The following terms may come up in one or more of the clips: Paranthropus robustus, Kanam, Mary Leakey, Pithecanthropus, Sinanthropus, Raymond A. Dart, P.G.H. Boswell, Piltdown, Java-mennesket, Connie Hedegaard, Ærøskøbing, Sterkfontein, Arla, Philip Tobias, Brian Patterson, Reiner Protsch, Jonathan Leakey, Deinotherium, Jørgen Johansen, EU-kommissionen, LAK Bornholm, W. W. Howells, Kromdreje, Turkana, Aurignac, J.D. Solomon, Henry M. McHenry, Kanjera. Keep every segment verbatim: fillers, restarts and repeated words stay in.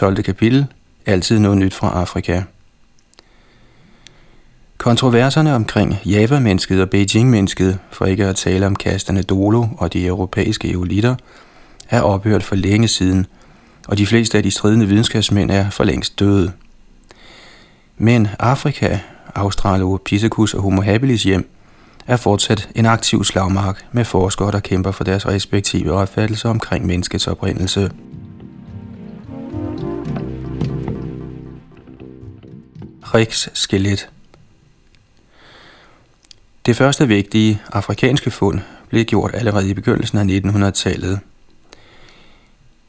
tolvte kapitel, altid noget nyt fra Afrika. Kontroverserne omkring Java-mennesket og Beijing-mennesket, for ikke at tale om kasterne Dolo og de europæiske eolitter, er ophørt for længe siden, og de fleste af de stridende videnskabsmænd er for længst døde. Men Afrika, Australopithecus og Homo habilis hjem, er fortsat en aktiv slagmark med forskere, der kæmper for deres respektive opfattelser omkring menneskets oprindelse. Recks skelet. Det første vigtige afrikanske fund blev gjort allerede i begyndelsen af nittenhundredetallet.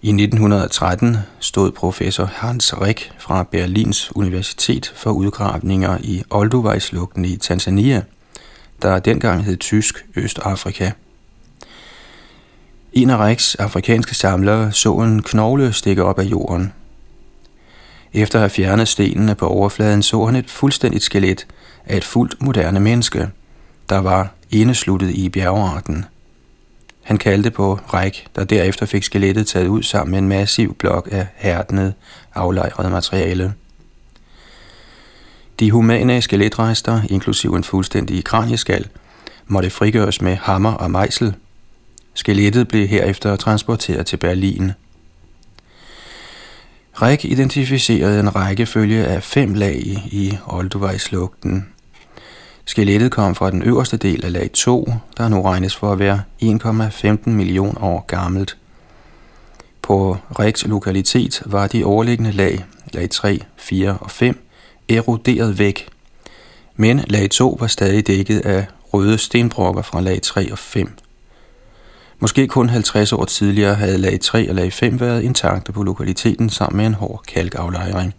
I nitten tretten stod professor Hans Reck fra Berlins Universitet for udgravninger i Olduvai-slugten i Tanzania, der dengang hed Tysk Østafrika. En af Recks afrikanske samlere så en knogle stikke op af jorden. Efter at have fjernet stenene på overfladen, så han et fuldstændigt skelet af et fuldt moderne menneske, der var indesluttet i bjergearten. Han kaldte på Reck, der derefter fik skelettet taget ud sammen med en massiv blok af hærdnet, aflejret materiale. De humane skeletrester, inklusive en fuldstændig kranieskal, måtte frigøres med hammer og mejsel. Skelettet blev herefter transporteret til Berlin. Reck identificerede en rækkefølge af fem lag i Olduvai-slugten. Skelettet kom fra den øverste del af lag to, der nu regnes for at være en komma femten millioner år gammelt. På Recks lokalitet var de overliggende lag, lag tre, fire og fem, eroderet væk, men lag to var stadig dækket af røde stenbrokker fra lag tre og fem. Måske kun halvtreds år tidligere havde lag tre og lag fem været intakte på lokaliteten sammen med en hård kalkaflejring.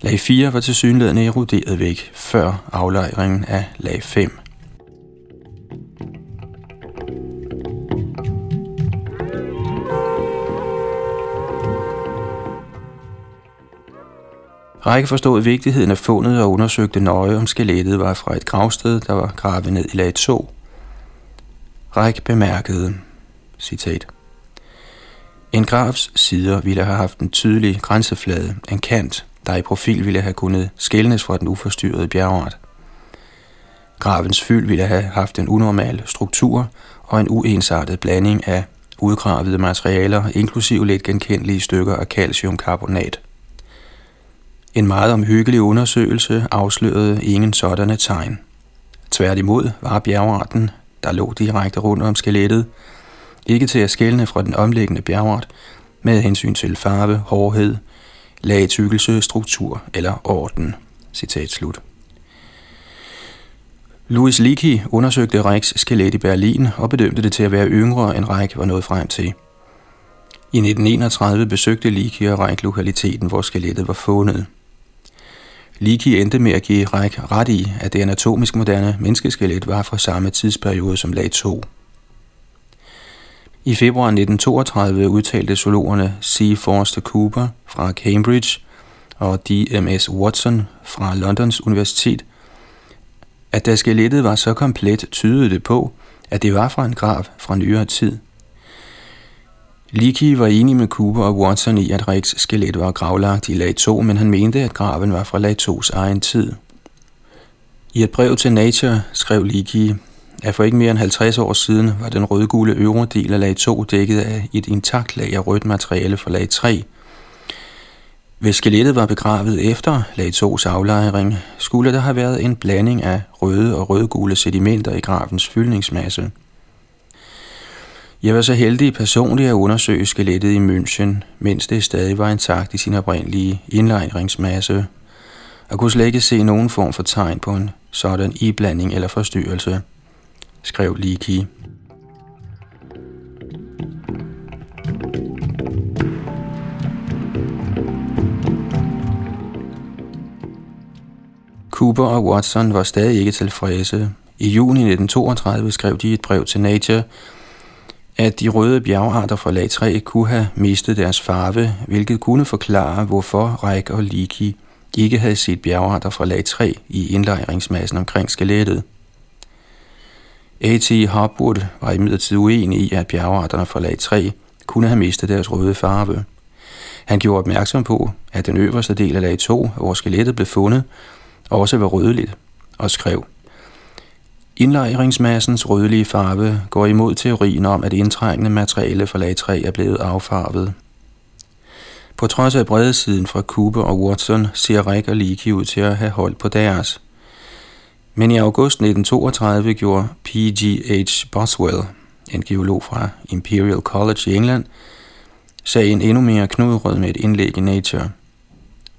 Lag fire var tilsyneladende eroderet væk før aflejringen af lag fem. Reck forstod vigtigheden af fundet og undersøgte nøje, om skelettet var fra et gravsted, der var gravet ned i lag to. Reck bemærkede, citat, en gravs sider ville have haft en tydelig grænseflade, en kant, der i profil ville have kunnet skelnes fra den uforstyrrede bjergart. Gravens fyld ville have haft en unormal struktur og en uensartet blanding af udgravede materialer, inklusive let genkendelige stykker af calciumkarbonat. En meget omhyggelig undersøgelse afslørede ingen sådanne tegn. Tværtimod var bjergarten, der lå direkte rundt om skelettet, ikke til at skelne fra den omliggende bjergart med hensyn til farve, hårdhed, lagtykkelse, struktur eller orden. Citat slut. Louis Leakey undersøgte Recks skelet i Berlin og bedømte det til at være yngre, end Reck var nået frem til. I nitten enogtredive besøgte Leakey og Reck lokaliteten, hvor skelettet var fundet. Leakey endte med at give Reck ret i, at det anatomisk moderne menneskeskelet var fra samme tidsperiode som lag to. I februar nitten toogtredive udtalte zoologerne C. Forster Cooper fra Cambridge og D M S Watson fra Londons Universitet, at da skelettet var så komplet, tydede det på, at det var fra en grav fra nyere tid. Leakey var enig med Cooper og Watson i, at Recks skelet var gravlagt i lag to, men han mente, at graven var fra lag tos egen tid. I et brev til Nature skrev Leakey, at for ikke mere end halvtreds år siden var den rødgule øvre del af lag to dækket af et intakt lag af rødt materiale fra lag tre. Hvis skelettet var begravet efter lag tos aflejring, skulle der have været en blanding af røde og rødgule sedimenter i gravens fyldningsmasse. Jeg var så heldig personligt at undersøge skelettet i München, mens det stadig var intakt i sin oprindelige indlejringsmasse, og kunne slet ikke se nogen form for tegn på en sådan iblanding eller forstyrrelse, skrev Leakey. Cooper og Watson var stadig ikke tilfredse. I juni nitten toogtredive skrev de et brev til Nature, at de røde bjergarter fra lag tre kunne have mistet deres farve, hvilket kunne forklare, hvorfor Reck og Leakey ikke havde set bjergarter fra lag tre i indlejringsmassen omkring skelettet. A T Hopwood var imidlertid uenig i, at bjergarterne fra lag tre kunne have mistet deres røde farve. Han gjorde opmærksom på, at den øverste del af lag to, hvor skelettet blev fundet, også var rødligt, og skrev: Indlejringsmassens rødlige farve går imod teorien om, at indtrængende materiale fra lag tre er blevet affarvet. På trods af bredesiden fra Cooper og Watson ser Reck og Leakey ud til at have holdt på deres. Men i august nitten toogtredive gjorde P G H Boswell, en geolog fra Imperial College i England, sagen endnu mere knudrød med et indlæg i Nature.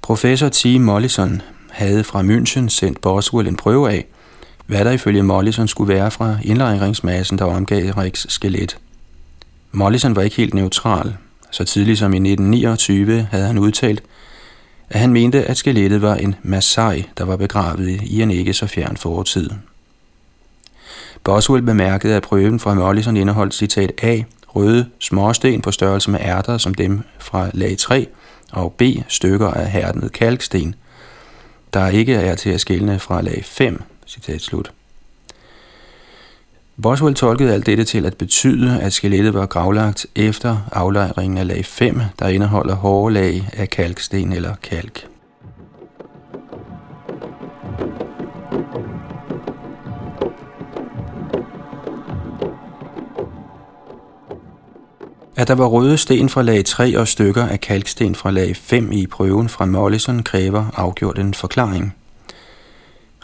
Professor T. Mollison havde fra München sendt Boswell en prøve af, hvad der ifølge Mollison skulle være fra indlejringsmassen, der omgav Recks skelet. Mollison var ikke helt neutral. Så tidligt som i nitten niogtyve havde han udtalt, at han mente, at skelettet var en Maasai, der var begravet i en ikke så fjern fortid. Boswell bemærkede, at prøven fra Mollison indeholdt citat A, røde småsten på størrelse med ærter som dem fra lag tre, og B, stykker af hærdet kalksten, der ikke er til at skelne fra lag fem, citat slut. Boswell tolkede alt dette til at betyde, at skelettet var gravlagt efter aflejringen af lag fem, der indeholder hårde lag af kalksten eller kalk. At der var røde sten fra lag tre og stykker af kalksten fra lag fem i prøven fra Mollison kræver afgjort en forklaring.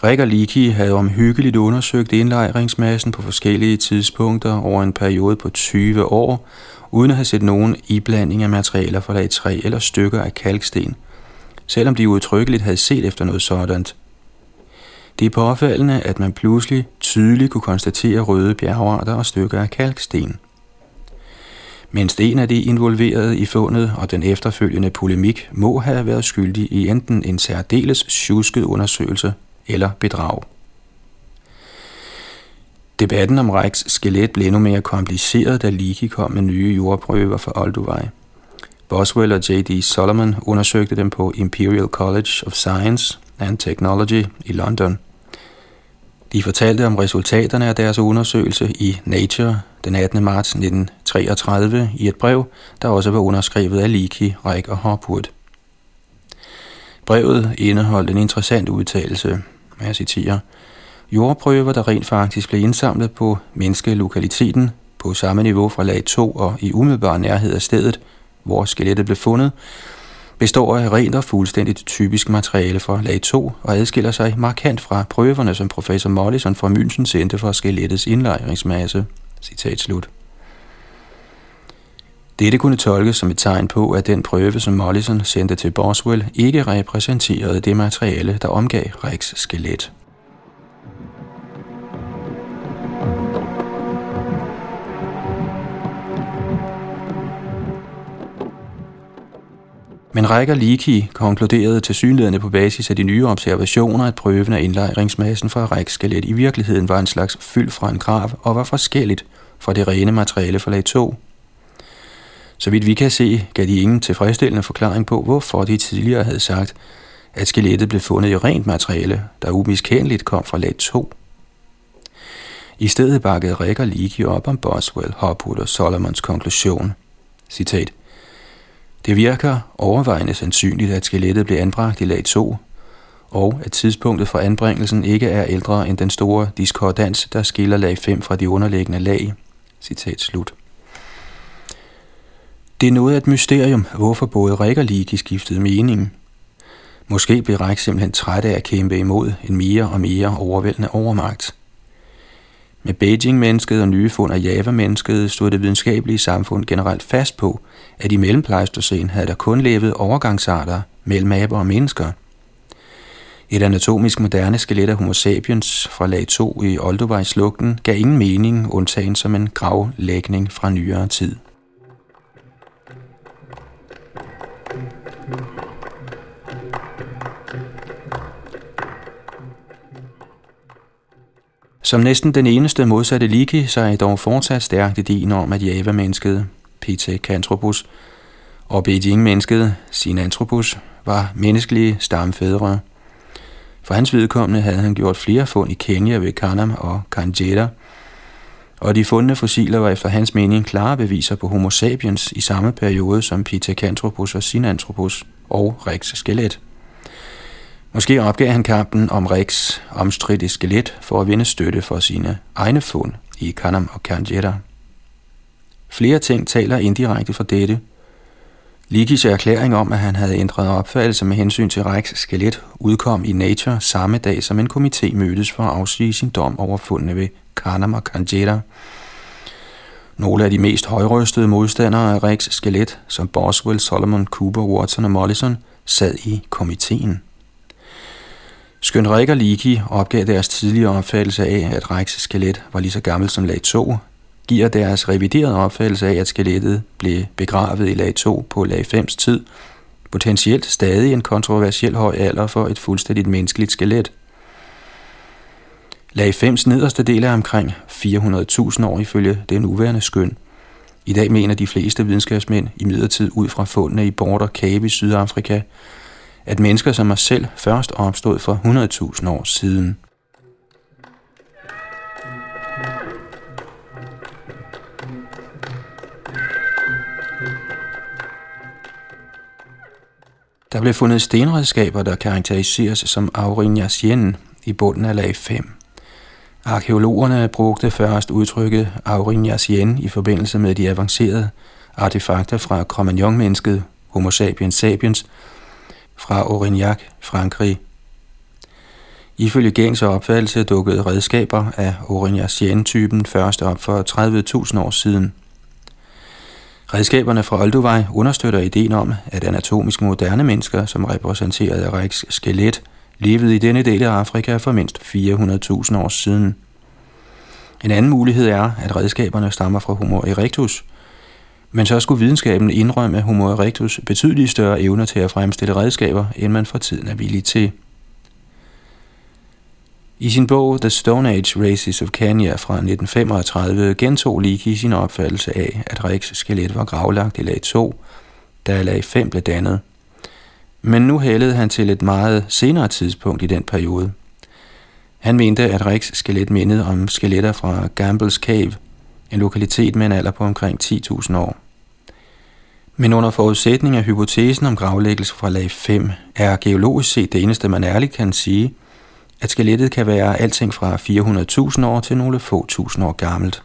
Reck og Leakey havde omhyggeligt undersøgt indlejringsmassen på forskellige tidspunkter over en periode på tyve år, uden at have set nogen iblanding af materialer fra lag tre eller stykker af kalksten, selvom de udtrykkeligt havde set efter noget sådan. Det er påfaldende, at man pludselig tydeligt kunne konstatere røde bjergarter og stykker af kalksten. Mens en af de involverede i fundet og den efterfølgende polemik må have været skyldig i enten en særdeles sjusket undersøgelse eller bedrag. Debatten om Recks skelet blev endnu mere kompliceret, da Leakey kom med nye jordprøver fra Olduvai. Boswell og J D Solomon undersøgte dem på Imperial College of Science and Technology i London. De fortalte om resultaterne af deres undersøgelse i Nature den attende marts nitten treogtredive i et brev, der også var underskrevet af Leakey, Reck og Hopwood. Brevet indeholdt en interessant udtalelse. Jeg citerer: Jordprøver, der rent faktisk blev indsamlet på menneskelokaliteten på samme niveau fra lag to og i umiddelbar nærhed af stedet, hvor skelettet blev fundet, består af rent og fuldstændigt typisk materiale fra lag to og adskiller sig markant fra prøverne, som professor Mollison fra München sendte for skelettets indlejringsmasse. Citat slut. Dette kunne tolkes som et tegn på, at den prøve, som Mollison sendte til Boswell, ikke repræsenterede det materiale, der omgav Recks skelet. Men Reck og Leakey konkluderede tilsyneladende på basis af de nye observationer, at prøven af indlejringsmassen fra Recks skelet i virkeligheden var en slags fyld fra en grav og var forskelligt fra det rene materiale fra lag to. Så vidt vi kan se, gav de ingen tilfredsstillende forklaring på, hvorfor de tidligere havde sagt, at skelettet blev fundet i rent materiale, der umiskendeligt kom fra lag to. I stedet bakkede Reck og Leakey op om Boswell, Hopwood og Solomons konklusion. Citat: Det virker overvejende sandsynligt, at skelettet blev anbragt i lag to, og at tidspunktet for anbringelsen ikke er ældre end den store diskordans, der skiller lag fem fra de underliggende lag. Citat slut. Det er noget af et mysterium, hvorfor både Reck og Leakey skiftede meningen. Måske blev Reck simpelthen træt af at kæmpe imod en mere og mere overvældende overmagt. Med Beijing-mennesket og nye fund af Java-mennesket stod det videnskabelige samfund generelt fast på, at i mellempleistocen havde der kun levet overgangsarter mellem aber og mennesker. Et anatomisk moderne skelet af Homo sapiens fra lag to i Olduvai-slugten gav ingen mening, undtagen som en gravlægning fra nyere tid. Som næsten den eneste modsatte Leakey sig dog fortsat stærkt ideen om, at Java-mennesket, P T Canthropus, og Beijing-mennesket, Sinanthropus, var menneskelige stamfædre. For hans vedkommende havde han gjort flere fund i Kenya ved Kanam og Kanjera, og de fundne fossiler var efter hans mening klare beviser på Homo sapiens i samme periode som Pithecanthropus og Sinanthropus og Recks skelet. Måske opgav han kampen om Recks omstridte skelet for at vinde støtte for sine egne fund i Kanam og Kanjera. Flere ting taler indirekte for dette. Leakeys erklæring om, at han havde ændret opfattelse med hensyn til Recks skelet, udkom i Nature samme dag, som en komité mødtes for at afsige sin dom over fundene ved Kanam og Kanjera. Nogle af de mest højrøstede modstandere af Recks skelet, som Boswell, Solomon, Cooper, Watson og Mollison, sad i komiteen. Skønt Reck og Leakey opgav deres tidligere opfattelse af, at Recks skelet var lige så gammelt som lag to, giver deres reviderede opfattelse af, at skelettet blev begravet i lag to på lag fems tid, potentielt stadig en kontroversiel høj alder for et fuldstændigt menneskeligt skelet. Lag fems nederste del er omkring fire hundrede tusind år ifølge den nuværende skøn. I dag mener de fleste videnskabsmænd imidlertid ud fra fundene i Border Cape i Sydafrika, at mennesker som os selv først opstod for hundrede tusind år siden. Der blev fundet stenredskaber, der karakteriseres som aurignacienne i bunden af lag fem. Arkæologerne brugte først udtrykket aurignacienne i forbindelse med de avancerede artefakter fra Cro-Magnon-mennesket Homo sapiens sapiens fra Aurignac, Frankrig. Ifølge gængs opfattelse dukkede redskaber af aurignacienne-typen først op for tredive tusind år siden. Redskaberne fra Olduvai understøtter ideen om, at anatomisk moderne mennesker, som repræsenterede Recks skelet, levede i denne del af Afrika for mindst fire hundrede tusind år siden. En anden mulighed er, at redskaberne stammer fra Homo erectus, men så skulle videnskaben indrømme Homo erectus betydeligt større evner til at fremstille redskaber, end man for tiden er villig til. I sin bog The Stone Age Races of Kenya fra nitten femogtredive gentog Leakey sin opfattelse af, at Recks skelet var gravlagt i lag to, da lag fem blev dannet. Men nu hældede han til et meget senere tidspunkt i den periode. Han mente, at Recks skelet mindede om skeletter fra Gamble's Cave, en lokalitet med en alder på omkring ti tusind år. Men under forudsætning af hypotesen om gravlæggelse fra lag fem, er geologisk set det eneste, man ærligt kan sige, at skelettet kan være alting fra fire hundrede tusind år til nogle få tusind år gammelt.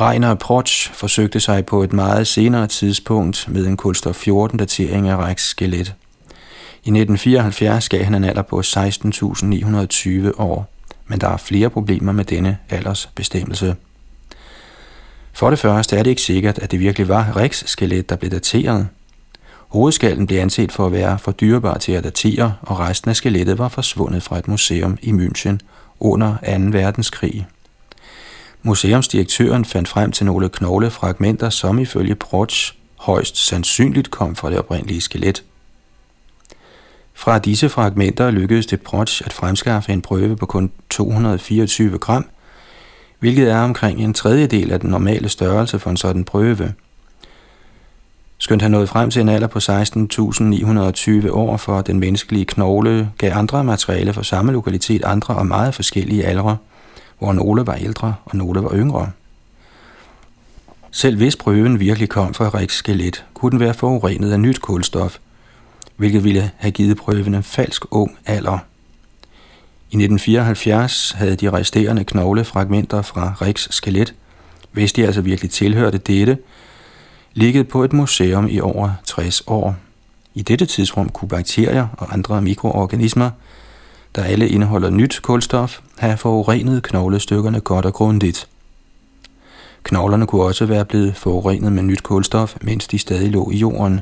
Reiner Protsch forsøgte sig på et meget senere tidspunkt med en kulstof fjorten datering af Recks skelet. I nitten fireoghalvfjerds gav han en alder på seksten tusind ni hundrede og tyve år, men der er flere problemer med denne aldersbestemmelse. For det første er det ikke sikkert, at det virkelig var Recks skelet, der blev dateret. Hovedskallen blev anset for at være for dyrebar til at datere, og resten af skelettet var forsvundet fra et museum i München under anden verdenskrig. Museumsdirektøren fandt frem til nogle knoglefragmenter, som ifølge Protsch højst sandsynligt kom fra det oprindelige skelet. Fra disse fragmenter lykkedes det Protsch at fremskaffe en prøve på kun to hundrede fireogtyve gram, hvilket er omkring en tredjedel af den normale størrelse for en sådan prøve. Skønt han nåede frem til en alder på seksten tusind ni hundrede og tyve år for den menneskelige knogle, gav andre materiale fra samme lokalitet andre og meget forskellige aldre, hvor nogle var ældre og nogle var yngre. Selv hvis prøven virkelig kom fra Recks skelet, kunne den være forurenet af nyt kulstof, hvilket ville have givet prøven en falsk ung alder. I nitten fireoghalvfjerds havde de resterende knoglefragmenter fra Recks skelet, hvis de altså virkelig tilhørte dette, ligget på et museum i over tres år. I dette tidsrum kunne bakterier og andre mikroorganismer, der alle indeholder nyt kulstof, have forurenet knoglestykkerne godt og grundigt. Knoglerne kunne også være blevet forurenet med nyt kulstof, mens de stadig lå i jorden.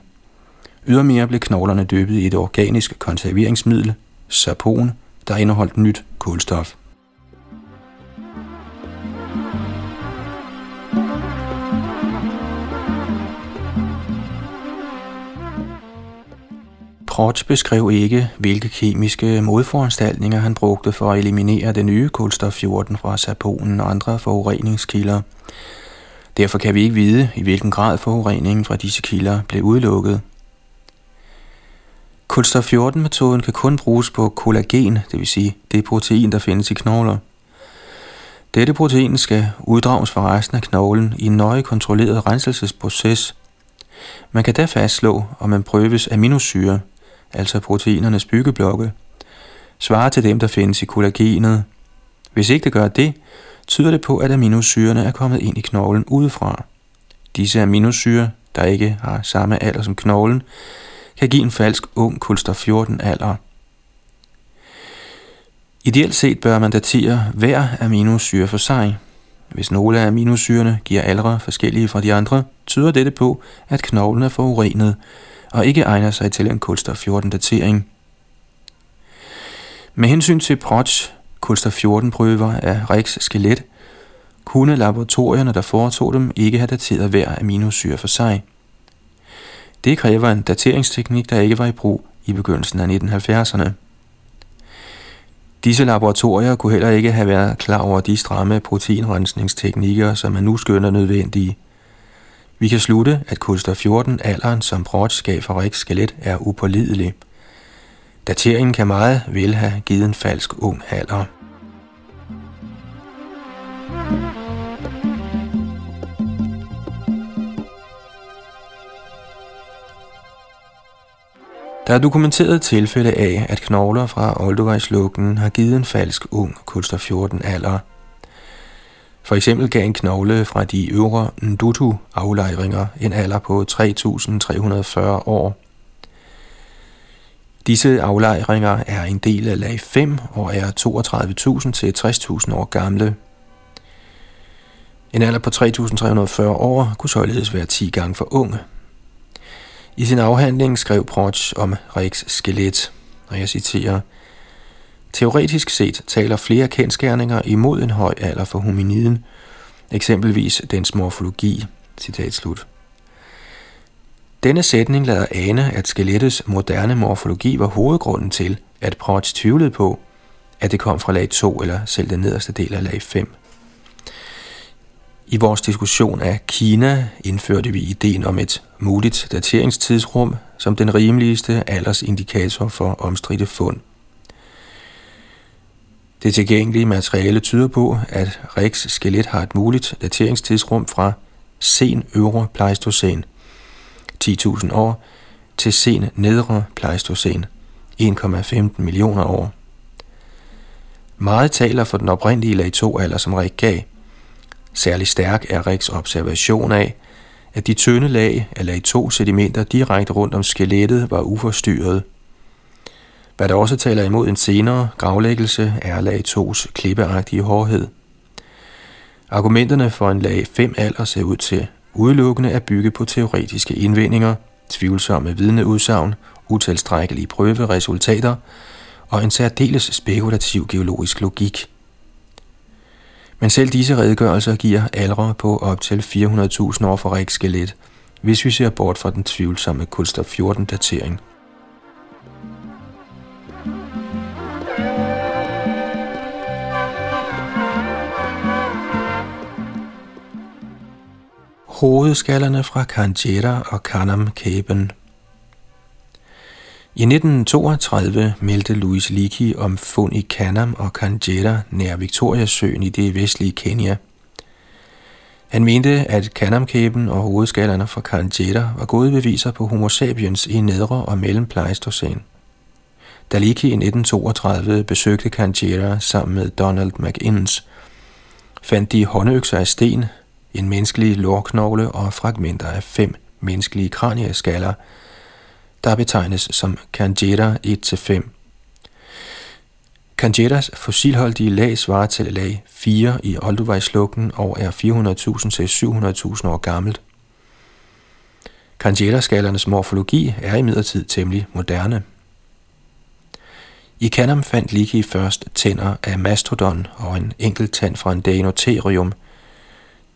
Ydermere blev knoglerne dyppet i et organisk konserveringsmiddel, sapon, der indeholdt nyt kulstof. Protsch beskrev ikke, hvilke kemiske modforanstaltninger han brugte for at eliminere det nye kulstof fjorten fra saponen og andre forureningskilder. Derfor kan vi ikke vide, i hvilken grad forureningen fra disse kilder blev udelukket. kulstof fjorten metoden kan kun bruges på kollagen, det vil sige det protein, der findes i knogler. Dette protein skal uddrages fra resten af knoglen i en nøje kontrolleret renselsesproces. Man kan da fastslå, om man prøves aminosyre, altså proteinernes byggeblokke, svarer til dem, der findes i kollagenet. Hvis ikke det gør det, tyder det på, at aminosyrene er kommet ind i knoglen udefra. Disse aminosyre, der ikke har samme alder som knoglen, kan give en falsk ung kulstof fjorten alder. Ideelt set bør man datere hver aminosyre for sig. Hvis nogle af aminosyrene giver aldre forskellige fra de andre, tyder dette på, at knoglen er forurenet og ikke egner sig til en kulstof fjorten datering. Med hensyn til Protsch kulstof fjorten prøver af Recks skelet, kunne laboratorierne, der foretog dem, ikke have dateret hver aminosyre for sig. Det kræver en dateringsteknik, der ikke var i brug i begyndelsen af nitten halvfjerdserne. Disse laboratorier kunne heller ikke have været klar over de stramme proteinrensningsteknikker, som man nu skønner nødvendige. Vi kan slutte, at kulstof fjorten alderen, som Protsch gav for Recks skelet, er upålidelig. Dateringen kan meget vel have givet en falsk ung alder. Der er dokumenteret tilfælde af, at knogler fra Olduvai-slugten har givet en falsk ung kulstof fjorten alder. For eksempel gav en knogle fra de øvre Ndutu-aflejringer en alder på tre tusind tre hundrede og fyrre år. Disse aflejringer er en del af lag fem og er toogtredive tusind til tres tusind år gamle. En alder på tre tusind tre hundrede og fyrre år kunne således være ti gange for ung. I sin afhandling skrev Protsch om Recks skelet, og jeg citerer: "Teoretisk set taler flere kendsgerninger imod en høj alder for hominiden, eksempelvis dens morfologi." Citat slut. Denne sætning lader ane, at skelettets moderne morfologi var hovedgrunden til, at Protsch tvivlede på, at det kom fra lag to eller selv den nederste del af lag fem. I vores diskussion af Kina indførte vi ideen om et muligt dateringstidsrum som den rimeligste aldersindikator for omstridte fund. Det tilgængelige materiale tyder på, at Recks skelet har et muligt dateringstidsrum fra sen øvre pleistocæn, ti tusind år, til sen nedre pleistocæn, en komma femten millioner år. Meget taler for den oprindelige lag to alder, som Reck gav. Særlig stærk er Recks observation af, at de tynde lag af lag to sedimenter direkte rundt om skelettet var uforstyrret. Hvad der også taler imod en senere gravlæggelse er lag tos klippeagtige hårdhed. Argumenterne for en lag fem alder ser ud til udelukkende at bygge på teoretiske indvendinger, tvivlsomme vidneudsagn, utilstrækkelige prøveresultater og en særdeles spekulativ geologisk logik. Men selv disse redegørelser giver aldre på op til fire hundrede tusind år for Recks skelet, hvis vi ser bort fra den tvivlsomme kulstof fjorten datering. Hovedskallerne fra Kanjera og Kanam-kæben. I nitten toogtredive meldte Louis Leakey om fund i Kanam og Kanjera nær Victoriasøen i det vestlige Kenya. Han mente, at Kanam-kæben og hovedskallerne fra Kanjera var gode beviser på Homo sapiens i nedre og mellem pleistocæn. Da Leakey i nitten toogtredive besøgte Kanjera sammen med Donald MacInnes, fandt de håndøkser af sten, en menneskelig lårknogle og fragmenter af fem menneskelige kranieskaller, der betegnes som Kanjera en til fem. Kanjeras fossilholdige lag svarer til lag fire i Olduvai-slugten og er fire hundrede tusind til syv hundrede tusind år gammelt. Kanjera-skallernes morfologi er imidlertid temmelig moderne. I Kanam fandt Leakey først tænder af mastodon og en enkelt tand fra en deinotherium,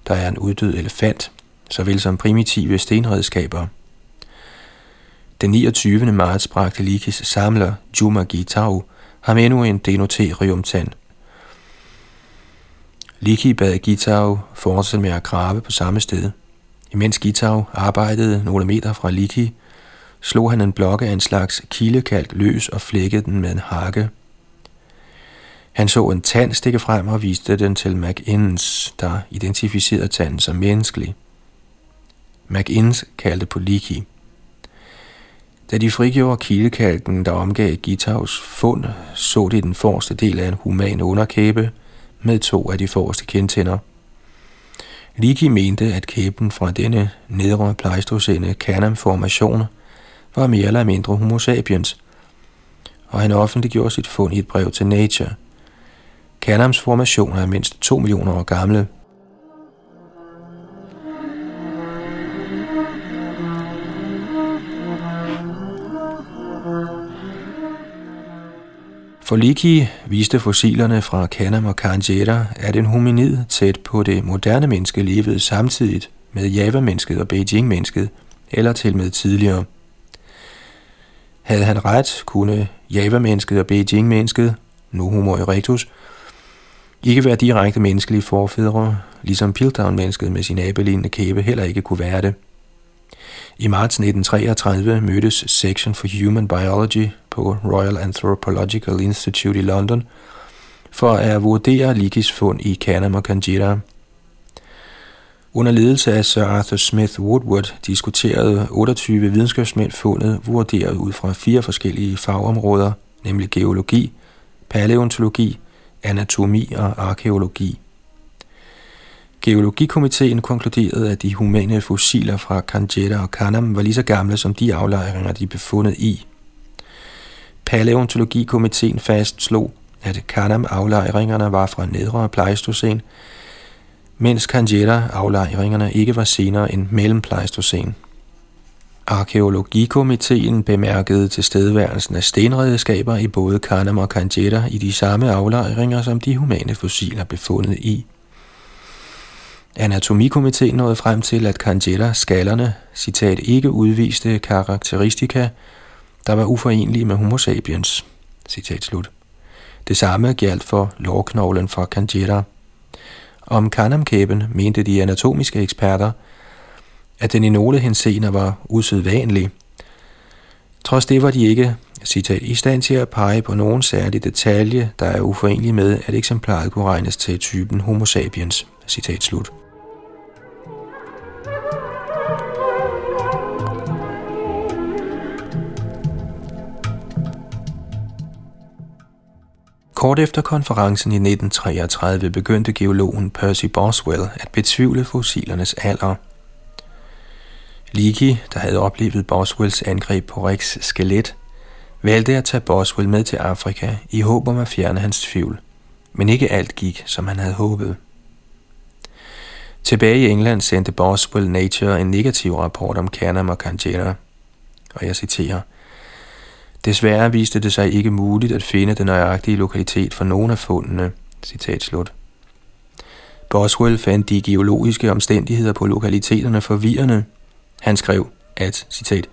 der er en uddød elefant, såvel som primitive stenredskaber. Den niogtyvende marts bragte Leakeys samler, Juma Gitau, ham endnu en denoteriumtand. Leakey bad Gitau fortsætte med at grave på samme sted. Imens Gitau arbejdede nogle meter fra Leakey, slog han en blokke af en slags kildekalk løs og flækkede den med en hakke. Han så en tand stikke frem og viste den til MacInnes, der identificerede tanden som menneskelig. MacInnes kaldte på Leakey. Da de frigjorde kildekalken, der omgav Gitaus fund, så de den forreste del af en human underkæbe med to af de forreste kindtænder. Leakey mente, at kæben fra denne nedre pleistocene Kanam-formation var mere eller mindre Homo sapiens, og han offentliggjorde sit fund i et brev til Nature. Kanams formationer er mindst to millioner år gamle. For Leakey viste fossilerne fra Kanam og Kanjera, at en hominid tæt på det moderne menneske levede samtidigt med Java-mennesket og Beijing-mennesket, eller til med tidligere. Havde han ret, kunne Java-mennesket og Beijing-mennesket, nu Homo erectus, ikke være direkte menneskelige forfædre, ligesom Piltdown-mennesket med sin abelignende kæbe heller ikke kunne være det. I marts nitten treogtredive mødtes Section for Human Biology på Royal Anthropological Institute i London for at vurdere Leakeys fund i Kanam og Kanjera. Under ledelse af Sir Arthur Smith Woodward diskuterede otteogtyve videnskabsmænd fundet vurderet ud fra fire forskellige fagområder, nemlig geologi, palæontologi, anatomi og arkæologi. Geologikomiteen konkluderede, at de humane fossiler fra Kanjera og Kanam var lige så gamle som de aflejringer, de befundet i. Palæontologikomiteen fastslog, at Kanam-aflejringerne var fra nedre pleistocene, mens Kanjera-aflejringerne ikke var senere end mellem pleistocene. Arkæologikomiteen bemærkede tilstedeværelsen af stenredskaber i både Kanam og Kanjera i de samme aflejringer, som de humane fossiler befundet i. Anatomikomiteen nåede frem til, at Kanjera-skallerne, citat, ikke udviste karakteristika, der var uforenelige med Homo sapiens, citat slut. Det samme gjaldt for lårknoglen fra Kanjera. Om Kanam-kæben mente de anatomiske eksperter, at den i nogle henseender var usædvanlig. Trods det var de ikke, citat, i stand til at pege på nogen særlig detalje, der er uforenelig med, at eksemplaret kunne regnes til typen Homo sapiens, citat slut. Kort efter konferencen i nitten treogtredive begyndte geologen Percy Boswell at betvivle fossilernes alder. Leakey, der havde oplevet Boswells angreb på Recks skelet, valgte at tage Boswell med til Afrika i håb om at fjerne hans tvivl, men ikke alt gik, som han havde håbet. Tilbage i England sendte Boswell Nature en negativ rapport om Kanam og Kanjera, og jeg citerer: "Desværre viste det sig ikke muligt at finde den nøjagtige lokalitet for nogen af fundene." Citat slut. Boswell fandt de geologiske omstændigheder på lokaliteterne forvirrende. Han skrev, at, citat,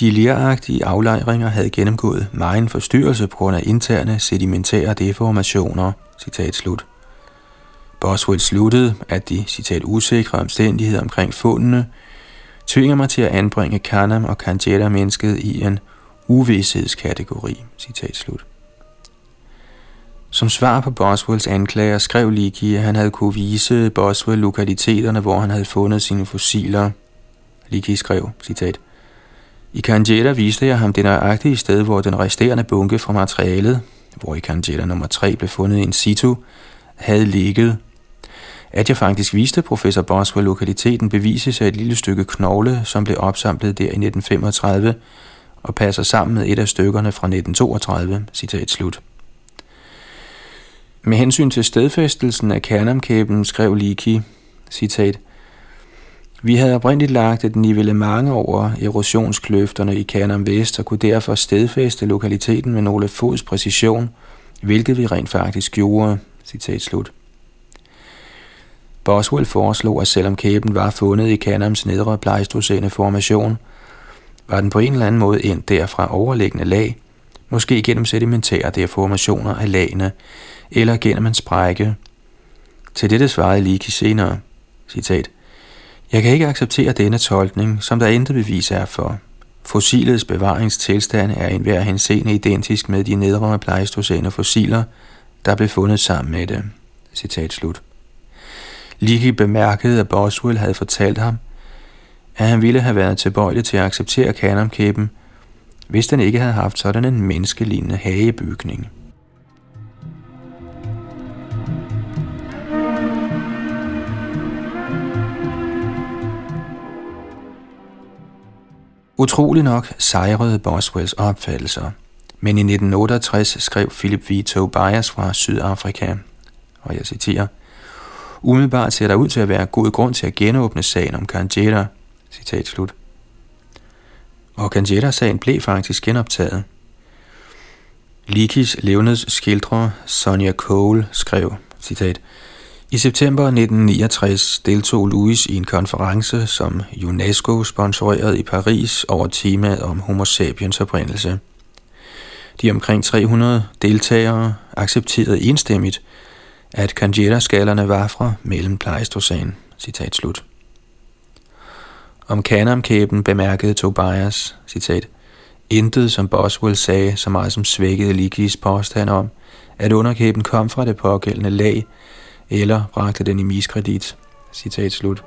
de leragtige aflejringer havde gennemgået megen forstyrrelse på grund af interne sedimentære deformationer, citat slut. Boswell sluttede, at de, citat, usikre omstændigheder omkring fundene tvinger mig til at anbringe Kanam og Kanjera-mennesket i en uvidshedskategori, citat slut. Som svar på Boswells anklager skrev Leakey, at han havde kunne vise Boswell lokaliteterne, hvor han havde fundet sine fossiler. Leakey skrev, citat, i Kanjera viste jeg ham det nøjagtige sted, hvor den resterende bunke fra materialet, hvor i Kanjera nummer tre blev fundet in situ, havde ligget. At jeg faktisk viste professor Boswell lokaliteten bevises af et lille stykke knogle, som blev opsamlet der i nitten femogtredive og passer sammen med et af stykkerne fra nitten toogtredive, citat slut. Med hensyn til stedfæstelsen af Kanam-kæben skrev Leakey, citat, vi havde oprindeligt lagt et nivellement over erosionskløfterne i Kanam Vest og kunne derfor stedfæste lokaliteten med nogle fods præcision, hvilket vi rent faktisk gjorde, citat slut. Boswell foreslog, at selvom kæben var fundet i Kanams nedre pleistocene formation, var den på en eller anden måde endt derfra overliggende lag, måske gennem sedimentære deformationer af lagene, eller gennem en sprække. Til dette svarede Leakey senere, citat, jeg kan ikke acceptere denne tolkning, som der intet bevis er for, Fossilets bevaringstilstand er i enhver henseende identisk med de nedre pleistocæne fossiler, der blev fundet sammen med det. Citat slut. Leakey bemærkede, at Boswell havde fortalt ham, at han ville have været tilbøjelig til at acceptere Kanam-kæben, hvis den ikke havde haft sådan en menneskelignende hagebygning. Utrolig nok sejrede Boswells opfattelser, men i nitten otteogtres skrev Philip V. Tobias fra Sydafrika, og jeg citerer, umiddelbart ser der ud til at være god grund til at genåbne sagen om Kanjera, citat slut. Og Kanjera-sagen blev faktisk genoptaget. Leakeys levneds skildrer Sonia Cole skrev, citat, i september nitten niogtres deltog Louis i en konference, som UNESCO sponsorerede i Paris over temaet om Homo sapiens oprindelse. De omkring tre hundrede deltagere accepterede enstemmigt, at Kanjera-skallerne var fra mellem Pleistocæn. Citat slut. Om Kanam-kæben bemærkede Tobias, citat, intet som Boswell sagde, så meget som svækkede Leakeys påstand om, at underkæben kom fra det pågældende lag, eller bragte den i miskredit. Citat slut.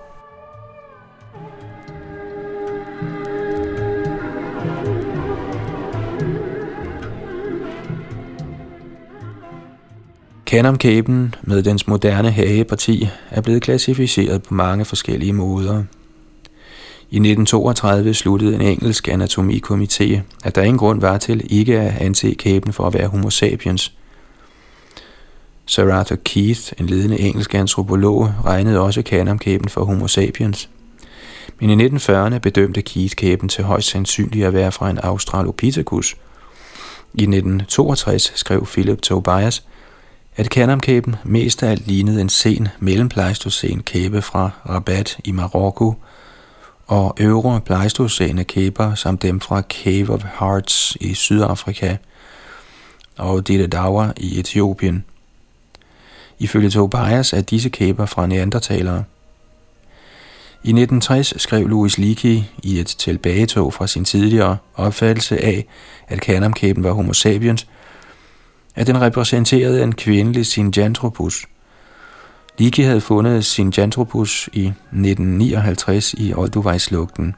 Kanam-kæben med dens moderne hageparti er blevet klassificeret på mange forskellige måder. I nitten toogtredive sluttede en engelsk anatomikomité, at der ingen grund var til ikke at anse kæben for at være Homo sapiens. Sir Arthur Keith, en ledende engelsk antropolog, regnede også Kanam-kæben for Homo sapiens. Men i nitten fyrrerne bedømte Keith kæben til højst sandsynligt at være fra en Australopithecus. I nitten toogtres skrev Philip Tobias, at Kanam-kæben mest af alt lignede en sen mellempleistocæn kæbe fra Rabat i Marokko og øvre pleistocæne kæber som dem fra Cave of Hearts i Sydafrika og Deledawa i Etiopien. Ifølge Tobias er disse kæber fra neandertalere. I nitten tres skrev Louis Leakey i et tilbagetog fra sin tidligere opfattelse af, at Kanam-kæben var Homo sapiens, at den repræsenterede en kvindelig Sinanthropus. Leakey havde fundet Sinanthropus i nitten nioghalvtreds i Olduvai-slugten.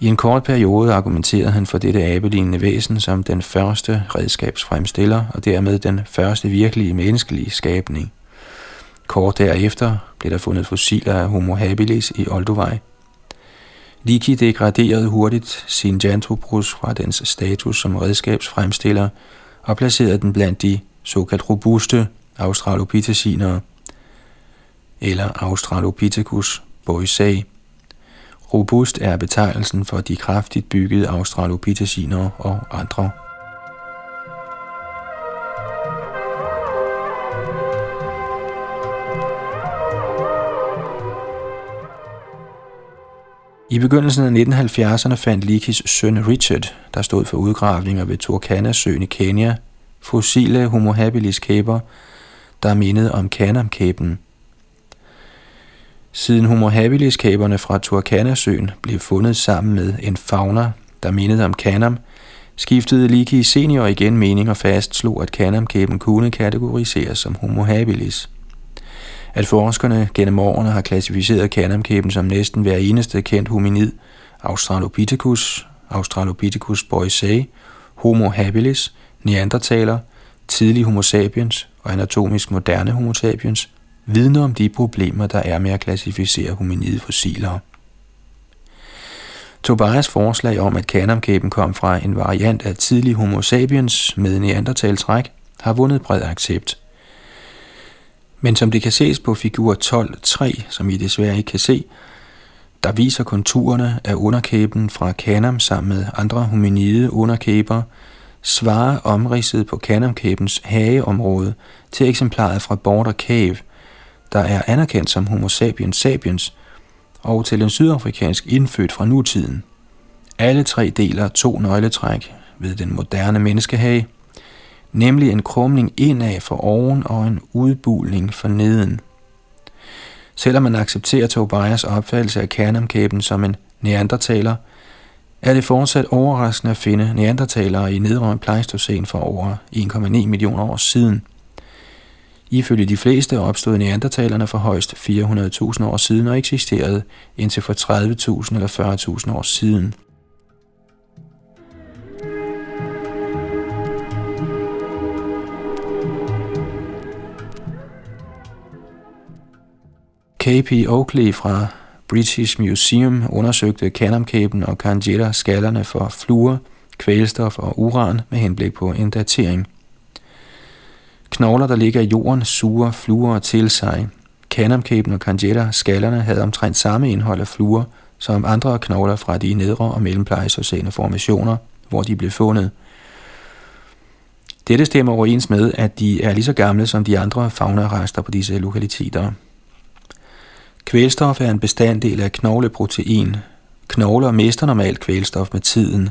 I en kort periode argumenterede han for dette abelignende væsen som den første redskabsfremstiller og dermed den første virkelige menneskelige skabning. Kort derefter blev der fundet fossiler af Homo habilis i Olduvai. Leakey degraderede hurtigt Sinanthropus fra dens status som redskabsfremstiller og placerede den blandt de såkaldt robuste australopitecinere eller Australopithecus boisei. Robust er betegnelsen for de kraftigt byggede australopitecinere og andre. I begyndelsen af nitten halvfjerdserne fandt Leakeys søn Richard, der stod for udgravninger ved Turkana-søen i Kenya, fossile Homo habilis kæber, der mindede om Kanam-kæben. Siden Homo habilis-kæberne fra Turkana-søen blev fundet sammen med en fauna, der mindede om Kanam, skiftede Leakey senior igen mening og fastslog, at Kanam-kæben kunne kategoriseres som Homo habilis. At forskerne gennem årene har klassificeret Kanam-kæben som næsten hver eneste kendt hominid, Australopithecus, Australopithecus boisei, Homo habilis, neandertaler, tidlig Homo sapiens og anatomisk moderne Homo sapiens, vidner om de problemer, der er med at klassificere hominide fossiler. Tobias forslag om, at Kanam-kæben kom fra en variant af tidlig Homo sapiens med neandertaltræk, har vundet bred accept. Men som det kan ses på figur tolv tre, som I desværre ikke kan se, der viser konturerne af underkæben fra Kanam sammen med andre hominide underkæber, svarer omridset på Kanam-kæbens hageområde til eksemplaret fra Border Cave, der er anerkendt som Homo sapiens sapiens, og til en sydafrikansk indfødt fra nutiden. Alle tre deler to nøgletræk ved den moderne menneskehage, nemlig en krumning indad for oven og en udbulning for neden. Selvom man accepterer Tobias opfattelse af Kanam-kæben som en neandertaler, er det fortsat overraskende at finde neandertalere i nedrømt Pleistocene for over en komma ni millioner år siden. Ifølge de fleste opstod neandertalerne for højst fire hundrede tusind år siden og eksisterede indtil for tredive tusind eller fyrre tusind år siden. K P Oakley fra British Museum undersøgte Kanam-kæben og Kanjera-skallerne for fluor, kvælstof og uran med henblik på en datering. Knogler, der ligger i jorden, suger fluor til sig. Kanam-kæben og Kanjera-skallerne havde omtrent samme indhold af fluor som andre knogler fra de nedre og mellemplejsocene formationer, hvor de blev fundet. Dette stemmer overens med, at de er lige så gamle som de andre faunarester på disse lokaliteter. Kvælstof er en bestanddel af knogleprotein. Knogler mister normalt kvælstof med tiden.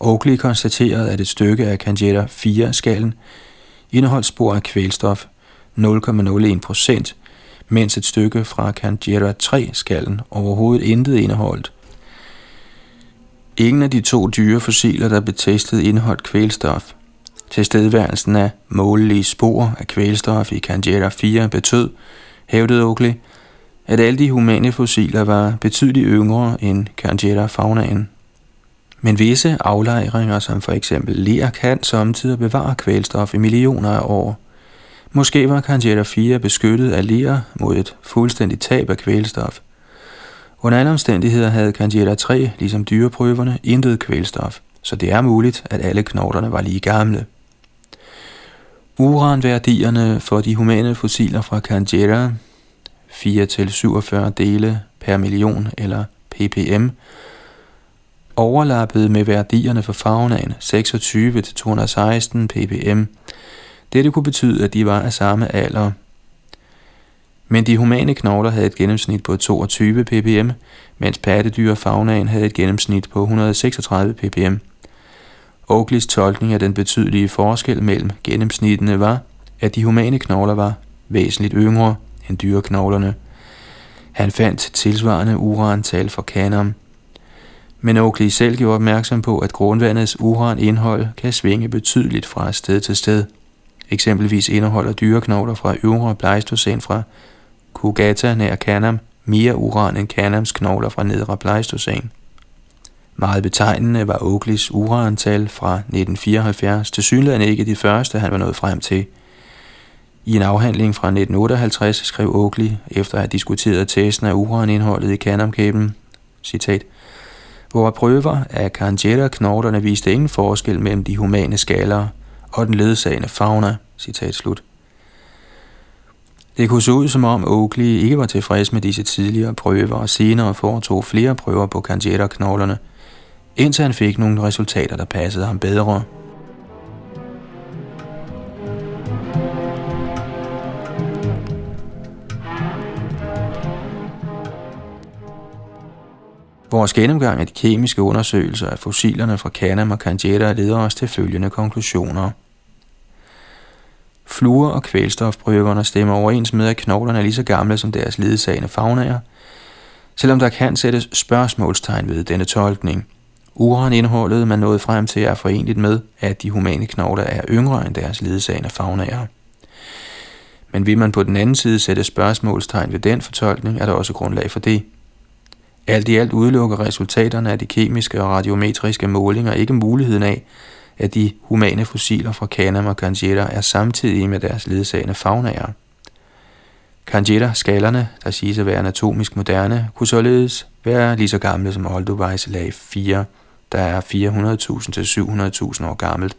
Oakley konstaterede, at et stykke af Kanjera fire-skallen indeholdt spor af kvælstof nul komma nul en procent, mens et stykke fra Kanjera tre-skallen overhovedet intet indeholdt. Ingen af de to dyrefossiler, der blev testet, indeholdt kvælstof. Tilstedeværelsen af målelige spor af kvælstof i Kanjera fire betød, hævdede Oakley, at alle de humane fossiler var betydeligt yngre end Kanjera-faunaen. Men visse aflejringer, som for eksempel ler, kan samtidig bevare kvælstof i millioner af år. Måske var Kanjera fire beskyttet af ler mod et fuldstændigt tab af kvælstof. Under alle omstændigheder havde Kanjera tre, ligesom dyreprøverne, intet kvælstof, så det er muligt, at alle knoglerne var lige gamle. Uranværdierne for de humane fossiler fra Kanjera, fire til syvogfyrre dele per million eller ppm, overlappede med værdierne for faunaen seksogtyve til to hundrede og seksten ppm. Dette kunne betyde, at de var af samme alder. Men de humane knogler havde et gennemsnit på toogtyve ppm, mens pattedyr og faunaen havde et gennemsnit på et hundrede og seksogtredive ppm. Oakleys tolkning af den betydelige forskel mellem gennemsnittene var, at de humane knogler var væsentligt yngre end dyreknoglerne. Han fandt tilsvarende urantal for Kanam. Men Oakley selv gjorde opmærksom på, at grundvandets uranindhold kan svinge betydeligt fra sted til sted. Eksempelvis indeholder dyreknogler fra øvre Pleistocene fra Kugata nær Kanam mere uran end Kanams knogler fra nedre Pleistocene. Meget betegnende var Oakleys urantal fra nitten fireoghalvfjerds tilsyneladende ikke de første, han var nået frem til. I en afhandling fra nitten otteoghalvtreds skrev Oakley, efter at have diskuteret testen af uranindholdet i Kanam-kæben, citat, hvor prøver af Kanjera-knoglerne viste ingen forskel mellem de humane skaller og den ledsagende fauna, citat slut. Det kunne se ud, som om Oakley ikke var tilfreds med disse tidligere prøver og senere foretog flere prøver på Kanjera-knoglerne, indtil han fik nogle resultater, der passede ham bedre. Vores gennemgang af de kemiske undersøgelser af fossilerne fra Kanam og Kanjera leder os til følgende konklusioner. Fluor- og kvælstofprøverne stemmer overens med, at knoglerne er lige så gamle som deres ledsagende faunaer, selvom der kan sættes spørgsmålstegn ved denne tolkning. Uranindholdet, man nåede frem til, er forenligt med, at de humane knogler er yngre end deres ledsagende faunaer. Men vil man på den anden side sætte spørgsmålstegn ved den fortolkning, er der også grundlag for det. Alt i alt udelukker resultaterne af de kemiske og radiometriske målinger ikke muligheden af, at de humane fossiler fra Kanam og Kanjera er samtidige med deres ledsagende faunaer. Kanjera-skallerne, der siges at være anatomisk moderne, kunne således være lige så gamle som Olduvais lag fire, der er fire hundrede tusind til syv hundrede tusind år gammelt.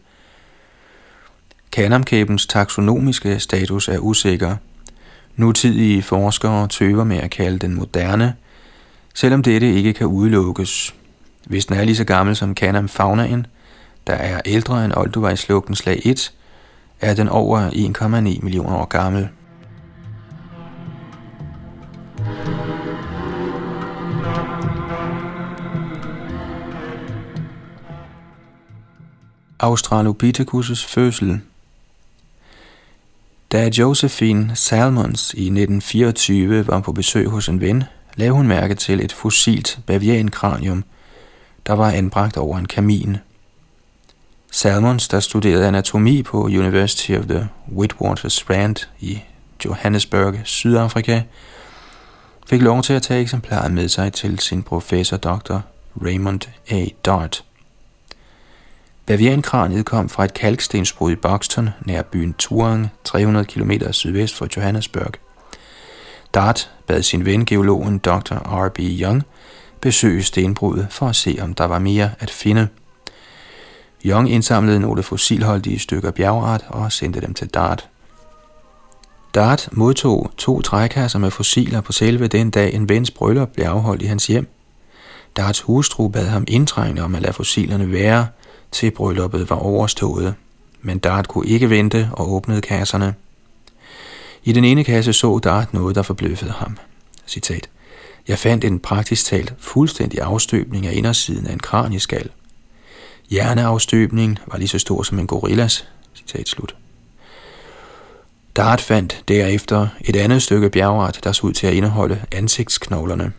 Kanam-kæbens taksonomiske status er usikker. Nutidige forskere tøver med at kalde den moderne, selvom dette ikke kan udelukkes. Hvis den er lige så gammel som Kanam-faunaen, der er ældre end Olduvai-slugten slag et, er den over en komma ni millioner år gammel. Australopithecus' fødsel. Da Josephine Salmons i nitten fireogtyve var på besøg hos en ven, lagde hun mærke til et fossilt baviankranium, der var anbragt over en kamin. Salmons, der studerede anatomi på University of the Witwatersrand i Johannesburg, Sydafrika, fik lov til at tage eksemplaret med sig til sin professor doktor Raymond A. Dart. Baviankraniet kom fra et kalkstensbrud i Buxton nær byen Turang, tre hundrede kilometer sydvest for Johannesburg. Dart bad sin ven geologen doktor R B Young besøge stenbruddet for at se, om der var mere at finde. Young indsamlede nogle fossilholdige stykker bjergart og sendte dem til Dart. Dart modtog to trækasser med fossiler på selve den dag en vens bryllup blev afholdt i hans hjem. Darts hustru bad ham indtrængende om at lade fossilerne være, til brylluppet var overstået, men Dart kunne ikke vente og åbnede kasserne. I den ene kasse så Dart noget, der forbløffede ham. Citat: "Jeg fandt en praktisk talt fuldstændig afstøbning af indersiden af en kranieskal. Hjerneafstøbningen var lige så stor som en gorillas." Citat slut. Dart fandt derefter et andet stykke bjergart, der så ud til at indeholde ansigtsknoglerne.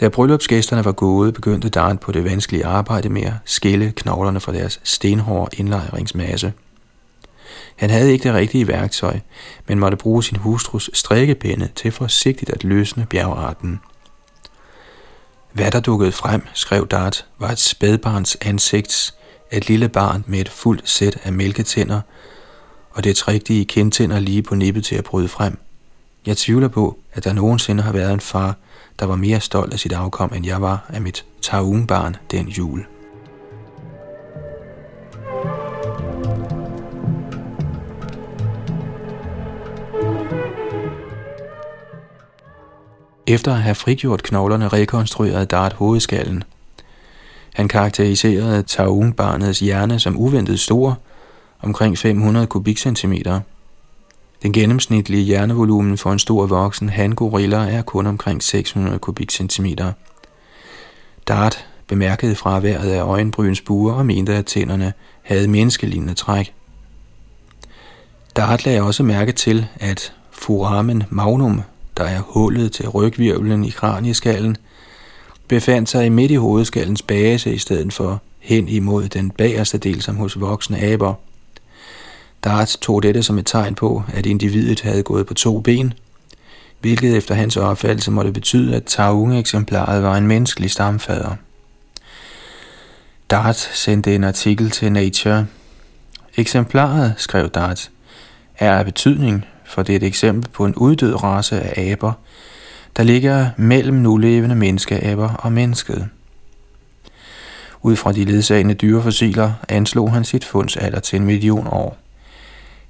Da bryllupsgæsterne var gået, begyndte Dart på det vanskelige arbejde med at skille knoglerne fra deres stenhårde indlejringsmasse. Han havde ikke det rigtige værktøj, men måtte bruge sin hustrus strikkepinde til forsigtigt at løsne bjergarten. Hvad der dukkede frem, skrev Dart, var et spædbarns ansigt, et lille barn med et fuldt sæt af mælketænder, og det rigtige kindtænder lige på nippet til at bryde frem. Jeg tvivler på, at der nogensinde har været en far, der var mere stolt af sit afkom, end jeg var af mit taunbarn den jul. Efter at have frigjort knoglerne, rekonstruerede Dart hovedskallen. Han karakteriserede taunbarnets hjerne som uventet stor, omkring fem hundrede kubikcentimeter. Den gennemsnitlige hjernevolumen for en stor voksen han-gorilla er kun omkring seks hundrede kubikcentimeter. Dart bemærkede fraværet af øjenbryns buer og mente, at tænderne havde menneskelignende træk. Dart lagde også mærke til, at foramen magnum, der er hullet til rygvirvlen i kranieskallen, befandt sig i midt i hovedskallens base i stedet for hen imod den bagerste del som hos voksne aber. Dart tog dette som et tegn på, at individet havde gået på to ben, hvilket efter hans opfattelse måtte betyde, at taunge-eksemplaret var en menneskelig stamfader. Dart sendte en artikel til Nature. Eksemplaret, skrev Dart, er af betydning, for det er et eksempel på en uddød race af aber, der ligger mellem nulevende menneskeaber og mennesket. Ud fra de ledsagende dyrefossiler anslog han sit funds alder til en million år.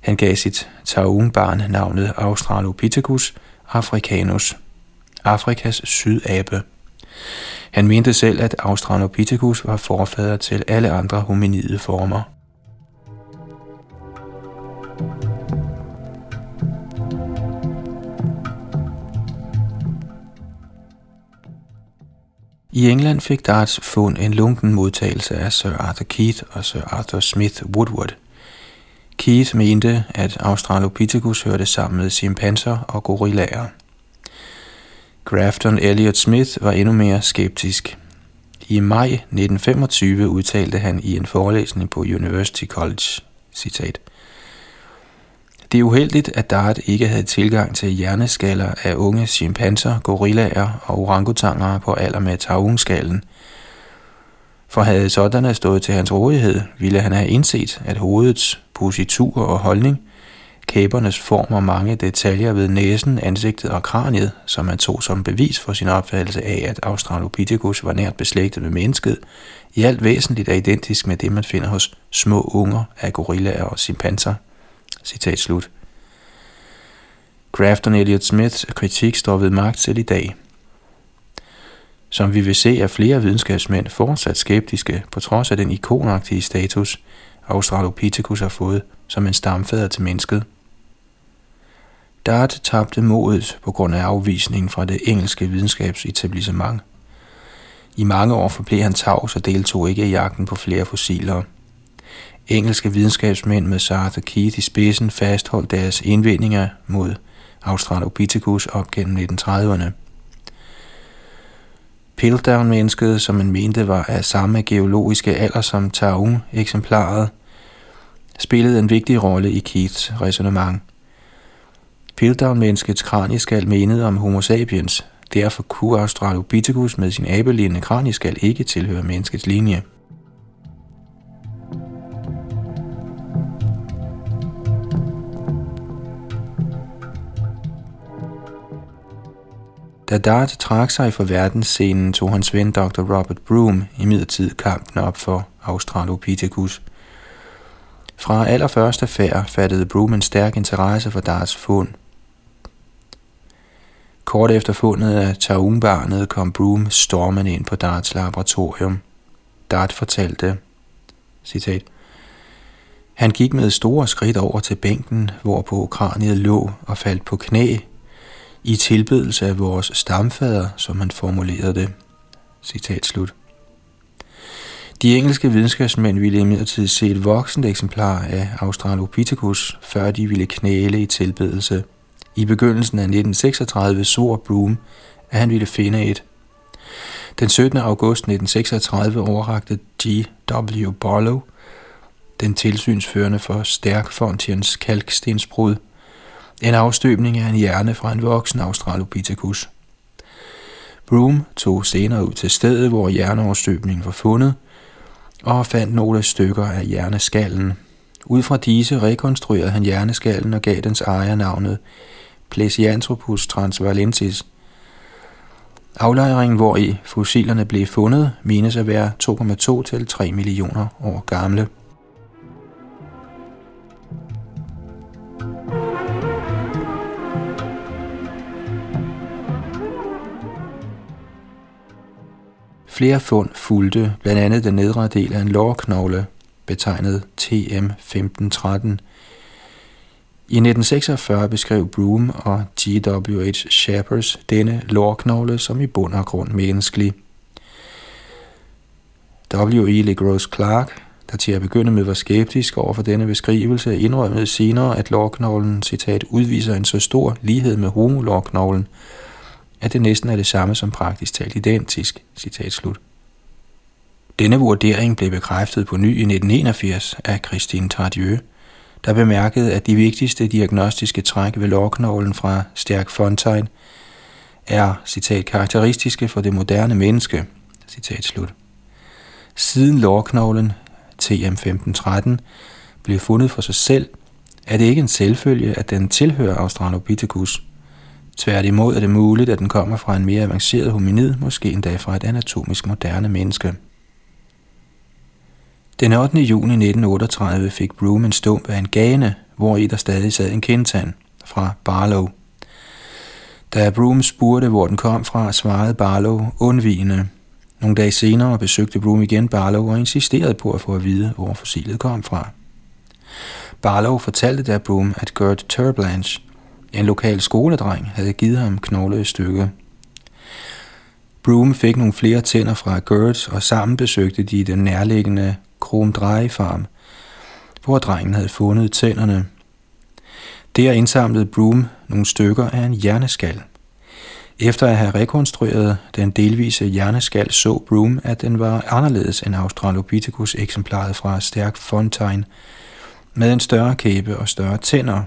Han gav sit taungebarn navnet Australopithecus africanus, Afrikas sydabe. Han mente selv, at Australopithecus var forfader til alle andre hominide former. I England fik Darts fund en lunken modtagelse af Sir Arthur Keith og Sir Arthur Smith Woodward. Keith mente, at Australopithecus hørte sammen med chimpanser og gorillaer. Grafton Elliot Smith var endnu mere skeptisk. I maj nitten femogtyve udtalte han i en forelæsning på University College, citat: "Det er uheldigt, at Dart ikke havde tilgang til hjerneskaller af unge chimpanser, gorillaer og orangutanger på alder med taungeskallen. For havde sådanne stået til hans rådighed, ville han have indset, at hovedets positur og holdning, kæbernes form og mange detaljer ved næsen, ansigtet og kraniet, som han tog som bevis for sin opfattelse af, at Australopithecus var nært beslægtet med mennesket, i alt væsentligt er identisk med det, man finder hos små unger af gorillaer og chimpanser." Citat slut. Grafton Elliot Smiths kritik står ved magt selv i dag. Som vi vil se, er flere videnskabsmænd fortsat skeptiske på trods af den ikonagtige status, Australopithecus har fået som en stamfader til mennesket. Dart tabte modet på grund af afvisningen fra det engelske videnskabsetablissement. I mange år forblev han tavs og deltog ikke i jagten på flere fossiler. Engelske videnskabsmænd med Sir Arthur Keith i spidsen fastholdt deres indvendinger mod Australopithecus op gennem nitten trediverne. Piltdown-mennesket, som man mente var af samme geologiske alder som Taung-eksemplaret, spillede en vigtig rolle i Keiths ræsonnement. Piltdown-menneskets kranieskal menede om Homo sapiens, derfor kunne Australopithecus med sin abelignende kranieskal ikke tilhøre menneskets linje. Da Dart trak sig fra verdensscenen, tog hans ven doktor Robert Broom imidlertid kampen op for Australopithecus. Fra allerførste færd fattede Broom en stærk interesse for Darts fund. Kort efter fundet af Taung-barnet kom Broom stormende ind på Darts laboratorium. Dart fortalte, citat, han gik med store skridt over til bænken, hvorpå kraniet lå og faldt på knæ, i tilbedelse af vores stamfader, som han formulerede det. Citat slut. De engelske videnskabsmænd ville imidlertid se et voksent eksemplar af Australopithecus, før de ville knæle i tilbedelse. I begyndelsen af nitten seksogtredive svor Broom, at han ville finde et. Den syttende august nitten seksogtredive overrakte G. W. Barlow, den tilsynsførende for Sterkfonteins kalkstensbrud, en afstøbning af en hjerne fra en voksen Australopithecus. Broom tog senere ud til stedet, hvor hjerneafstøbningen var fundet, og fandt nogle stykker af hjerneskallen. Ud fra disse rekonstruerede han hjerneskallen og gav dens ejer navnet Plesianthropus transvalensis. Aflejringen, hvor i fossilerne blev fundet, menes at være to komma to til tre millioner år gamle. Flere fund fulgte, blandt andet den nedre del af en lårknogle, betegnet T M femten tretten. I nitten seksogfyrre beskrev Broom og G W H Shephers denne lårknogle som i bund og grund menneskelig. W E LeGros Clark, der til at begynde med var skeptisk overfor denne beskrivelse, indrømmede senere, at lårknoglen, citat, udviser en så stor lighed med homolårknoglen, at det næsten er det samme som praktisk talt identisk, citat slut. Denne vurdering blev bekræftet på ny i nitten enogfirs af Christine Tardieu, der bemærkede, at de vigtigste diagnostiske træk ved lårknoglen fra Sterkfontein er, citat, karakteristiske for det moderne menneske, citat slut. Siden lårknoglen, T M femten tretten, blev fundet for sig selv, er det ikke en selvfølge, at den tilhører Australopithecus. Tværtimod er det muligt, at den kommer fra en mere avanceret hominid, måske endda fra et anatomisk moderne menneske. Den ottende juni nitten otteogtredive fik Broom en stump af en gane, hvori der stadig sad en kindtand, fra Barlow. Da Broom spurgte, hvor den kom fra, svarede Barlow undvigende. Nogle dage senere besøgte Broom igen Barlow og insisterede på at få at vide, hvor fossilet kom fra. Barlow fortalte da Broom, at Gert Turblanche, en lokal skoledreng, havde givet ham knoglede stykke. Broom fik nogle flere tænder fra Gert, og sammen besøgte de den nærliggende Kromdrejefarm, hvor drengen havde fundet tænderne. Der indsamlede Broom nogle stykker af en hjerneskal. Efter at have rekonstrueret den delvise hjerneskal, så Broom, at den var anderledes end Australopithecus-eksemplaret fra Sterkfontein, med en større kæbe og større tænder.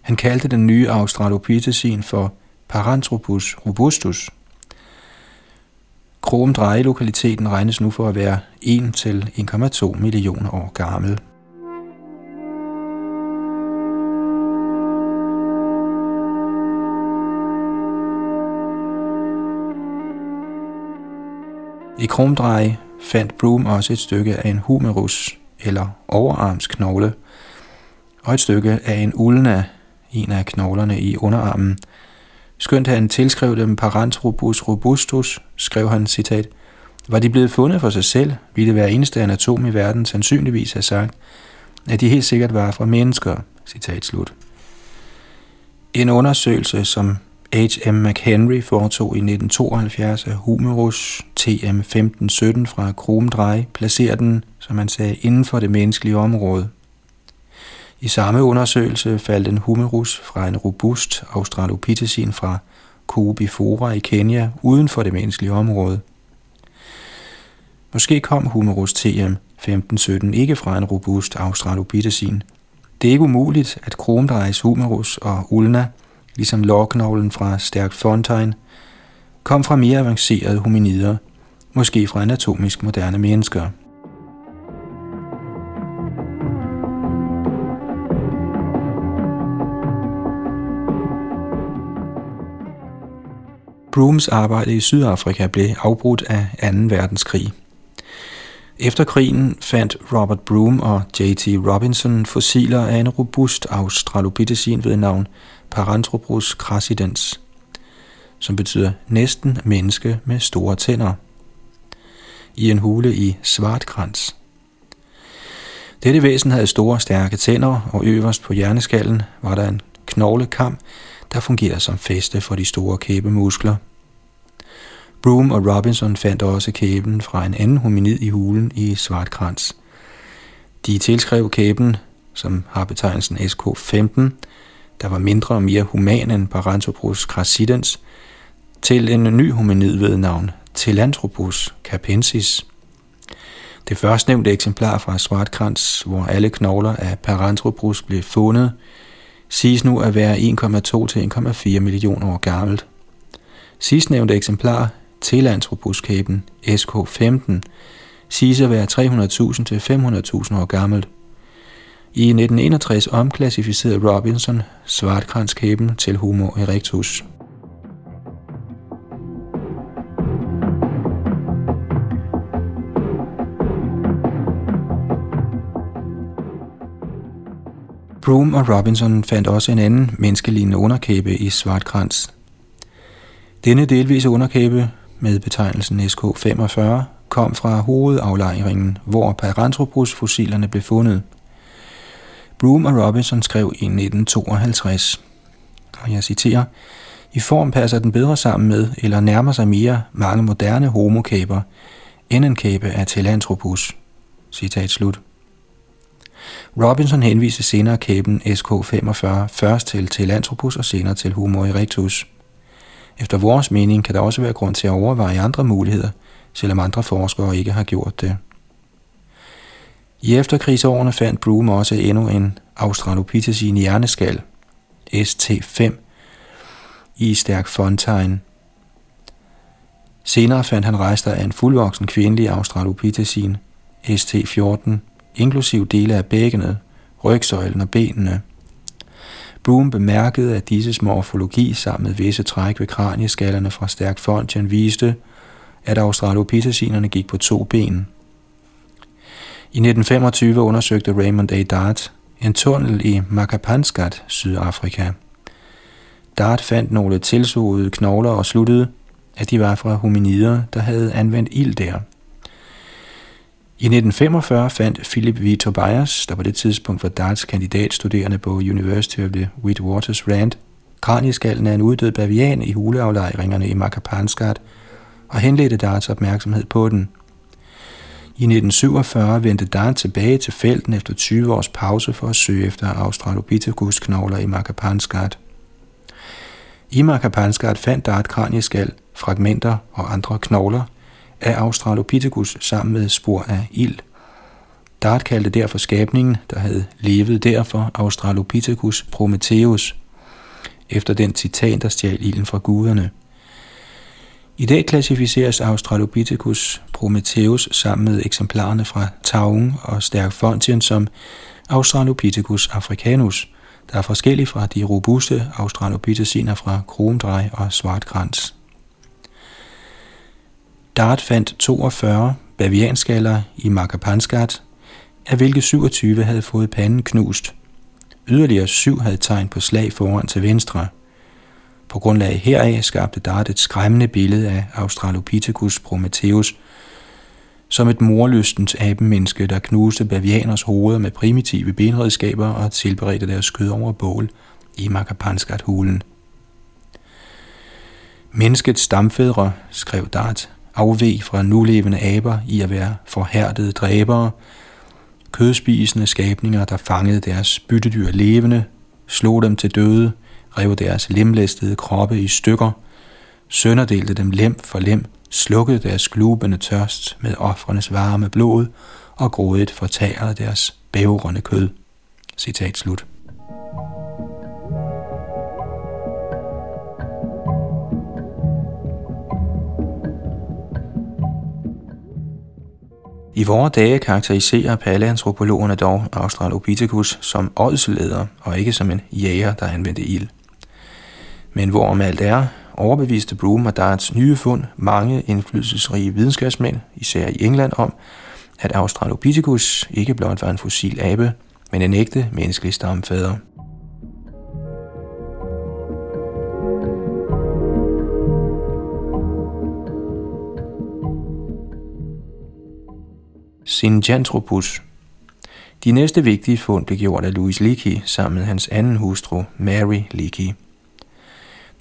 Han kaldte den nye Australopithecin for Paranthropus robustus. Kromdreje-lokaliteten regnes nu for at være en til en komma to millioner år gammel. I Kromdreje fandt Broom også et stykke af en humerus, eller overarmsknogle, og et stykke af en ulna, en af knoglerne i underarmen. Skønt han tilskrev dem Paranthropus robustus, skrev han, citat, var de blevet fundet for sig selv, ville hver eneste anatom i verden sandsynligvis have sagt, at de helt sikkert var fra mennesker, citat slut. En undersøgelse, som H M McHenry foretog i nitten tooghalvfjerds af humerus T M femten sytten fra Kromdreje, placerer den, som han sagde, inden for det menneskelige område. I samme undersøgelse faldt en humerus fra en robust Australopithecin fra cubifora i Kenya uden for det menneskelige område. Måske kom Humerus T M femten sytten ikke fra en robust australopithecin. Det er ikke umuligt, at kromdrejs humerus og ulna, ligesom lårknoglen fra Sterkfontein, kom fra mere avancerede hominider, måske fra anatomisk moderne mennesker. Brooms arbejde i Sydafrika blev afbrudt af anden verdenskrig. Efter krigen fandt Robert Broom og J T Robinson fossiler af en robust australopithecin ved navn Paranthropus crassidens, som betyder næsten menneske med store tænder, i en hule i Swartkrans. Dette væsen havde store, stærke tænder, og øverst på hjerneskallen var der en knoglekam, der fungerer som fæste for de store kæbemuskler. Broom og Robinson fandt også kæben fra en anden hominid i hulen i Swartkrans. De tilskrev kæben, som har betegnelsen S K femten, der var mindre og mere human end Paranthropus crassidens, til en ny hominid ved navn Telanthropus capensis. Det førstnævnte eksemplar fra Swartkrans, hvor alle knogler af Paranthropus blev fundet, siges nu at være en komma to til en komma fire millioner år gammelt. Sidstnævnte eksemplar, Telanthropus-kæben S K femten, siges at være tre hundrede tusind til fem hundrede tusind år gammelt. I nitten enogtres omklassificerede Robinson Swartkrans-kæben til Homo erectus. Broom og Robinson fandt også en anden menneskelignende underkæbe i Swartkrans. Denne delvise underkæbe, med betegnelsen S K femogfyrre, kom fra hovedaflejringen, hvor Paranthropus-fossilerne blev fundet. Broom og Robinson skrev i nitten tooghalvtreds, og jeg citerer, "I form passer den bedre sammen med, eller nærmer sig mere, mange moderne homokæber, end en kæbe af Telanthropus." Citat slut. Robinson henviste senere kæben S K femogfyrre først til Telanthropus og senere til Homo erectus. Efter vores mening kan der også være grund til at overveje andre muligheder, selvom andre forskere ikke har gjort det. I efterkrigsårene fandt Broom også endnu en australopithecin hjerneskal, S T fem, i Sterkfontein. Senere fandt han rester af en fuldvoksen kvindelig australopithecin, S T fjorten, inklusiv dele af bækkenet, rygsøjlen og benene. Broom bemærkede, at disses morfologi sammen med visse træk ved kranieskallerne fra Sterkfontein viste, at australopithecinerne gik på to ben. I nitten femogtyve undersøgte Raymond A. Dart en tunnel i Makapansgat, Sydafrika. Dart fandt nogle tilsugede knogler og sluttede, at de var fra hominider, der havde anvendt ild der. I nitten femogfyrre fandt Philip Tobias, der på det tidspunkt var Darts kandidatstuderende på University of the Witwatersrand, kranieskallen af en uddød bavian i huleaflejringerne i Makapansgat, og henledte Darts opmærksomhed på den. I nitten syvogfyrre vendte Dart tilbage til felten efter tyve års pause for at søge efter Australopithecus-knogler i Makapansgat. I Makapansgat fandt Dart kranieskal, fragmenter og andre knogler af Australopithecus sammen med spor af ild. Dart kaldte derfor skabningen, der havde levet derfor, Australopithecus Prometheus, efter den titan, der stjal ilden fra guderne. I dag klassificeres Australopithecus Prometheus sammen med eksemplarerne fra Taung og Sterkfontein som Australopithecus africanus, der er forskellig fra de robuste australopitheciner fra Kromdrej og Swartkrans. Dart fandt toogfyrre bavianskaller i Makapansgat, af hvilke syvogtyve havde fået panden knust. Yderligere syv havde tegn på slag foran til venstre. På grundlag heraf skabte Dart et skræmmende billede af Australopithecus Prometheus som et morlystens abemenneske, der knuste bavianers hoveder med primitive benredskaber og tilberedte deres skød over bål i Makapansgat-hulen. Menneskets stamfædre, skrev Dart, afveg fra nulevende aber i at være forhærdede dræbere, kødspisende skabninger, der fangede deres byttedyr levende, slog dem til døde, rev deres lemlæstede kroppe i stykker, sønderdelte dem lem for lem, slukkede deres glubende tørst med ofrenes varme blod og grådigt fortærede deres bævrende kød. Citat slut. I vore dage karakteriserer palæantropologerne dog Australopithecus som ådseleder og ikke som en jæger, der anvendte ild. Men hvorom alt er, overbeviste Broom og Darts nye fund mange indflydelsesrige videnskabsmænd, især i England, om, at Australopithecus ikke blot var en fossil abe, men en ægte menneskelig stamfader. Sinanthropus. De næste vigtige fund blev gjort af Louis Leakey sammen med hans anden hustru, Mary Leakey.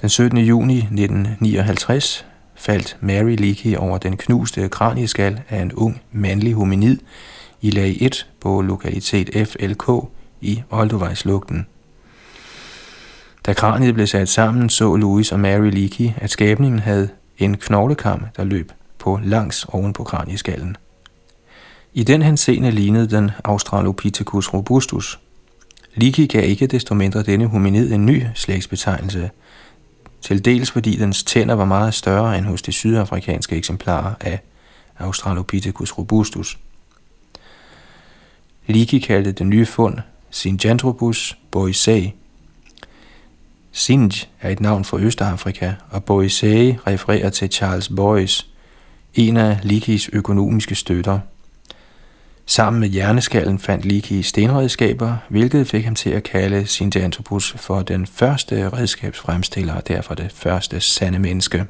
Den syttende juni nitten nioghalvtreds faldt Mary Leakey over den knuste kranieskal af en ung mandlig hominid i lag et på lokalitet F L K i Olduvajslugten. Da kraniet blev sat sammen, så Louis og Mary Leakey, at skabningen havde en knoglekam, der løb på langs oven på kranieskallen. I den henseende lignede den Australopithecus robustus. Leakey gav ikke desto mindre denne hominid en ny slægtsbetegnelse, til dels fordi dens tænder var meget større end hos de sydafrikanske eksemplarer af Australopithecus robustus. Leakey kaldte den nye fund Sinanthropus boisei. Sinj er et navn fra Østafrika, og boisei refererer til Charles Boyce, en af Leakeys økonomiske støtter. Sammen med hjerneskallen fandt Leakey stenredskaber, hvilket fik ham til at kalde Sinanthropus for den første redskabsfremstiller og derfor det første sande menneske.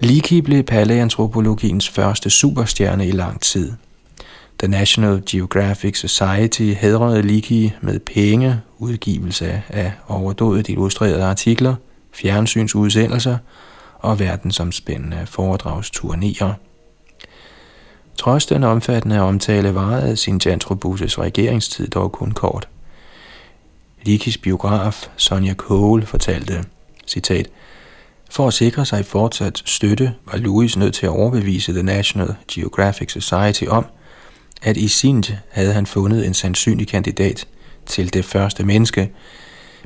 Leakey blev palæantropologiens første superstjerne i lang tid. The National Geographic Society hædrede Leakey med penge, udgivelse af overdådigt illustrerede artikler, fjernsynsudsendelser og verdensomspændende foredragsturnéer. Trods den omfattende omtale varede Sinanthropus' regeringstid dog kun kort. Leakeys biograf Sonja Cole fortalte, citat, for at sikre sig fortsat støtte, var Louis nødt til at overbevise The National Geographic Society om, at i Sinj havde han fundet en sandsynlig kandidat til det første menneske,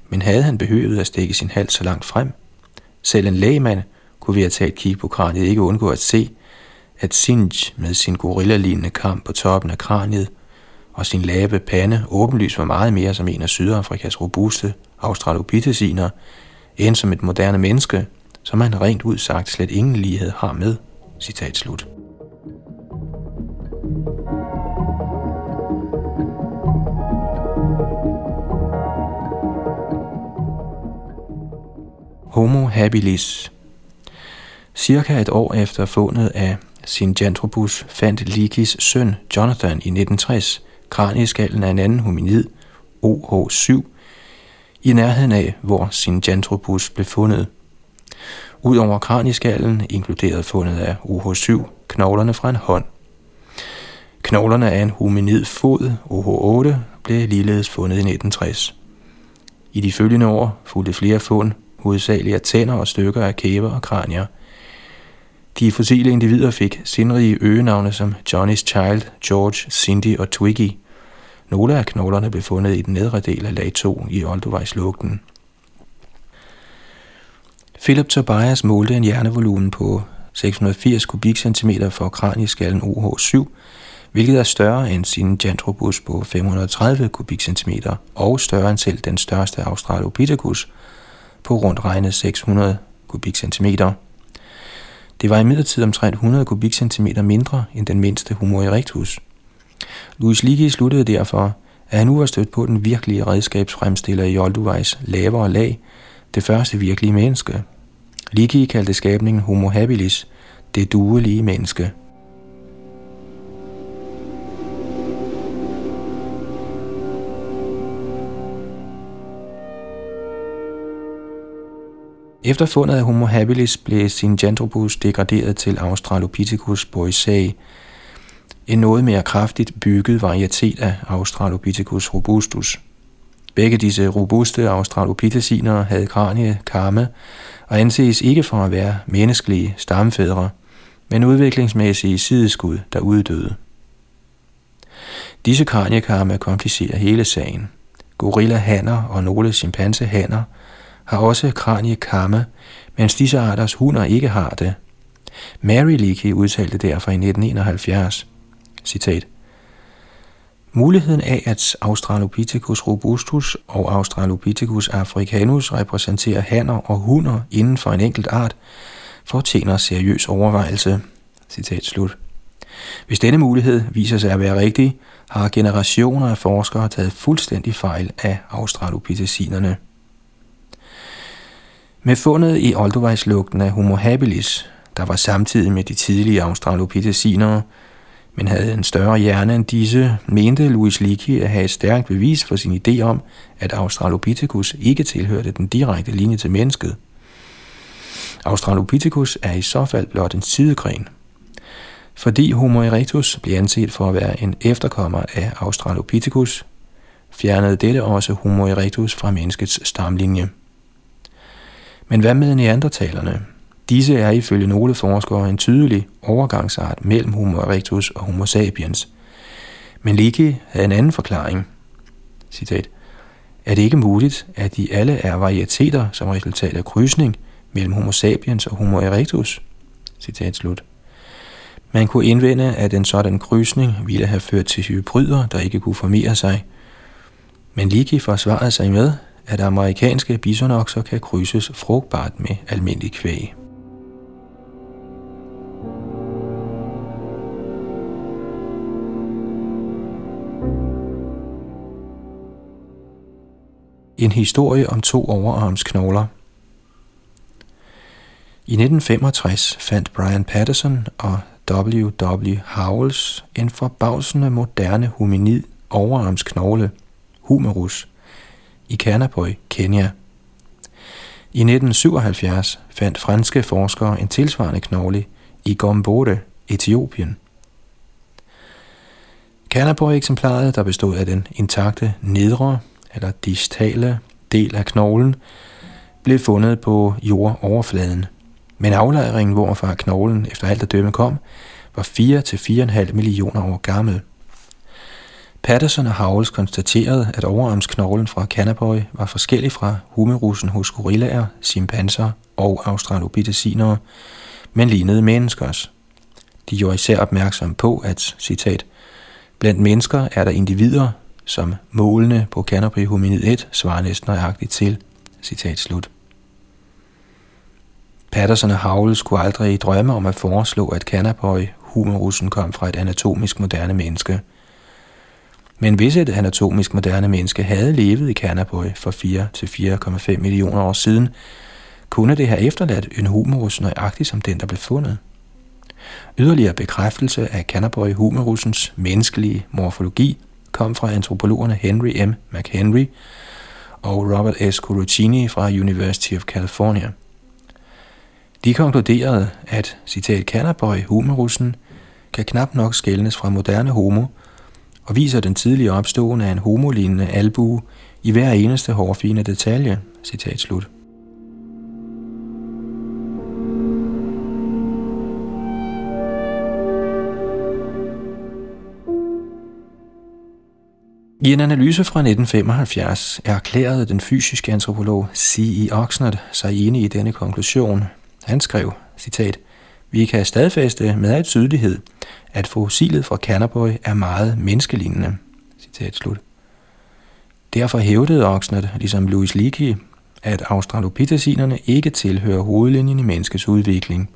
men havde han behøvet at stikke sin hals så langt frem? Selv en lægemand kunne ved at tage et kig på kraniet ikke undgå at se, at Sinj med sin gorillalignende kam på toppen af kraniet og sin lave pande åbenlyst var meget mere som en af Sydafrikas robuste australopitheciner, end som et moderne menneske, som han rent ud sagt slet ingen lighed har med. Citat slut. Homo habilis. Cirka et år efter fundet af Sinanthropus fandt Leakeys søn Jonathan i nitten tres kranieskallen af en anden hominid, O H syv, i nærheden af, hvor Sinanthropus blev fundet. Udover kranieskallen inkluderede fundet af O H syv knoglerne fra en hånd. Knoglerne af en hominid fod, O H otte, blev ligeledes fundet i nitten tres. I de følgende år fulgte flere fund, hovedsageligt af tænder og stykker af kæber og kranier. De fossile individer fik sindrige øgenavne som Johnny's Child, George, Cindy og Twiggy. Nogle af knoglerne blev fundet i den nedre del af lag to i Olduvajslugten. Philip Tobias målte en hjernevolumen på seks hundrede og firs kubikcentimeter for kranieskallen O H syv, hvilket er større end Sinanthropus på fem hundrede og tredive kubikcentimeter og større end selv den største Australopithecus på rundt regnet seks hundrede kubikcentimeter. Det var imidlertid omtrent hundrede kubikcentimeter mindre end den mindste Homo erectus. Louis Leakey sluttede derfor, at han nu var stødt på den virkelige redskabsfremstiller i Olduvajs lavere lag, det første virkelige menneske. Leakey kaldte skabningen Homo habilis, det duelige menneske. Efter fundet af Homo habilis blev Sinanthropus degraderet til Australopithecus boisei. en noget mere kraftigt bygget varietet af Australopithecus robustus. Begge disse robuste australopitecinere havde kraniekarme og anses ikke for at være menneskelige stamfædre, men udviklingsmæssige sideskud, der uddøde. Disse kraniekarme komplicerer hele sagen. Gorillahanner og nogle chimpansehanner har også kraniekarme, mens disse arters hunner ikke har det. Mary Leakey udtalte derfor i nitten enoghalvfjerds, citat, muligheden af, at Australopithecus robustus og Australopithecus africanus repræsenterer hanner og hunner inden for en enkelt art, fortjener seriøs overvejelse, citat slut. Hvis denne mulighed viser sig at være rigtig, har generationer af forskere taget fuldstændig fejl af australopithecinerne. Med fundet i Olduvajslugten af Homo habilis, der var samtidig med de tidlige australopithecinere, men havde en større hjerne end disse, mente Louis Leakey at have et stærkt bevis for sin idé om, at Australopithecus ikke tilhørte den direkte linje til mennesket. Australopithecus er i så fald blot en sidegren. Fordi Homo erectus blev anset for at være en efterkommer af Australopithecus, fjernede dette også Homo erectus fra menneskets stamlinje. Men hvad med neandertalerne? Disse er ifølge nogle forskere en tydelig overgangsart mellem Homo erectus og Homo sapiens. Men Leakey havde en anden forklaring. Citat. Er det ikke muligt, at de alle er varieteter som resultat af krydsning mellem Homo sapiens og Homo erectus? Citat slut. Man kunne indvende, at en sådan krydsning ville have ført til hybrider, der ikke kunne formere sig. Men Leakey forsvarede sig med, at amerikanske bisonokser kan krydses frugtbart med almindelig kvæg. En historie om to overarmsknogler. I nitten femogtres fandt Brian Patterson og W W Howells en forbavsende moderne hominid overarmsknogle, humerus, i Kanapoi, Kenya. I nitten syvoghalvfjerds fandt franske forskere en tilsvarende knogle i Gombore, Etiopien. Kanapoi-eksemplaret, der bestod af den intakte nedre eller distale del af knoglen, blev fundet på jordoverfladen. Men aflejringen, hvorfra knoglen efter alt at dømme kom, var fire til fire komma fem millioner år gammel. Patterson og Howells konstaterede, at overarmsknoglen fra Kanapoi var forskellig fra humerusen hos gorillaer, chimpanser og australopithecinere, men lignede menneskers. De gjorde især opmærksom på, at, citat, blandt mennesker er der individer, som målene på Kanapoi hominid et svarer næsten nøjagtigt til, citat slut. Patterson og Howell skulle aldrig drømme om at foreslå, at Kanapoi humerusen kom fra et anatomisk moderne menneske. Men hvis et anatomisk moderne menneske havde levet i Kanapoi for fire til fire komma fem millioner år siden, kunne det have efterladt en humerus nøjagtig som den, der blev fundet. Yderligere bekræftelse af Kanapoi humerusens menneskelige morfologi kom fra antropologerne Henry M. McHenry og Robert S. Kurochini fra University of California. De konkluderede, at, citat, Kanapoi humerusen kan knap nok skelnes fra moderne homo, og viser den tidlige opståen af en homolignende albue i hver eneste hårfine detalje, citat slut. I en analyse fra nitten femoghalvfjerds erklærede den fysiske antropolog C E Oxnard sig enig i denne konklusion. Han skrev, citat, vi kan stadfæste med al tydelighed, at fossilet fra Kanapoi er meget menneskelignende. Citat slut. Derfor hævdede Oxnard, ligesom Louis Leakey, at australopithecinerne ikke tilhører hovedlinjen i menneskets udvikling.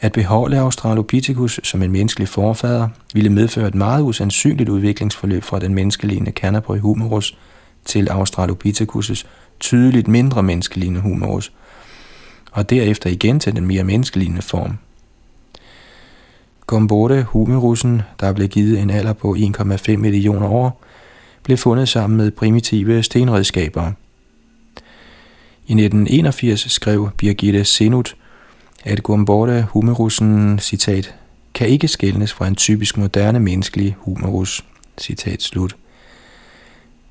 At beholde Australopithecus som en menneskelig forfader ville medføre et meget usandsynligt udviklingsforløb fra den menneskelignende Kanapoi humerus til Australopithecus' tydeligt mindre menneskelignende humerus, og derefter igen til den mere menneskelignende form. Gombore humerusen, der blev givet en alder på en komma fem millioner år, blev fundet sammen med primitive stenredskaber. I nitten enogfirs skrev Birgitte Senut, at Gombore humerusen, citat, kan ikke skelnes fra en typisk moderne menneskelig humerus. Citat slut.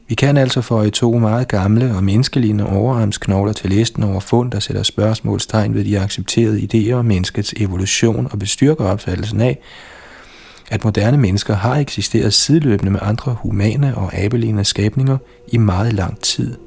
Vi kan altså føje to meget gamle og menneskelignende overarmsknogler til listen over fund, der sætter spørgsmålstegn ved de accepterede idéer om menneskets evolution og bestyrker opfattelsen af, at moderne mennesker har eksisteret sideløbende med andre humane og abelignende skabninger i meget lang tid.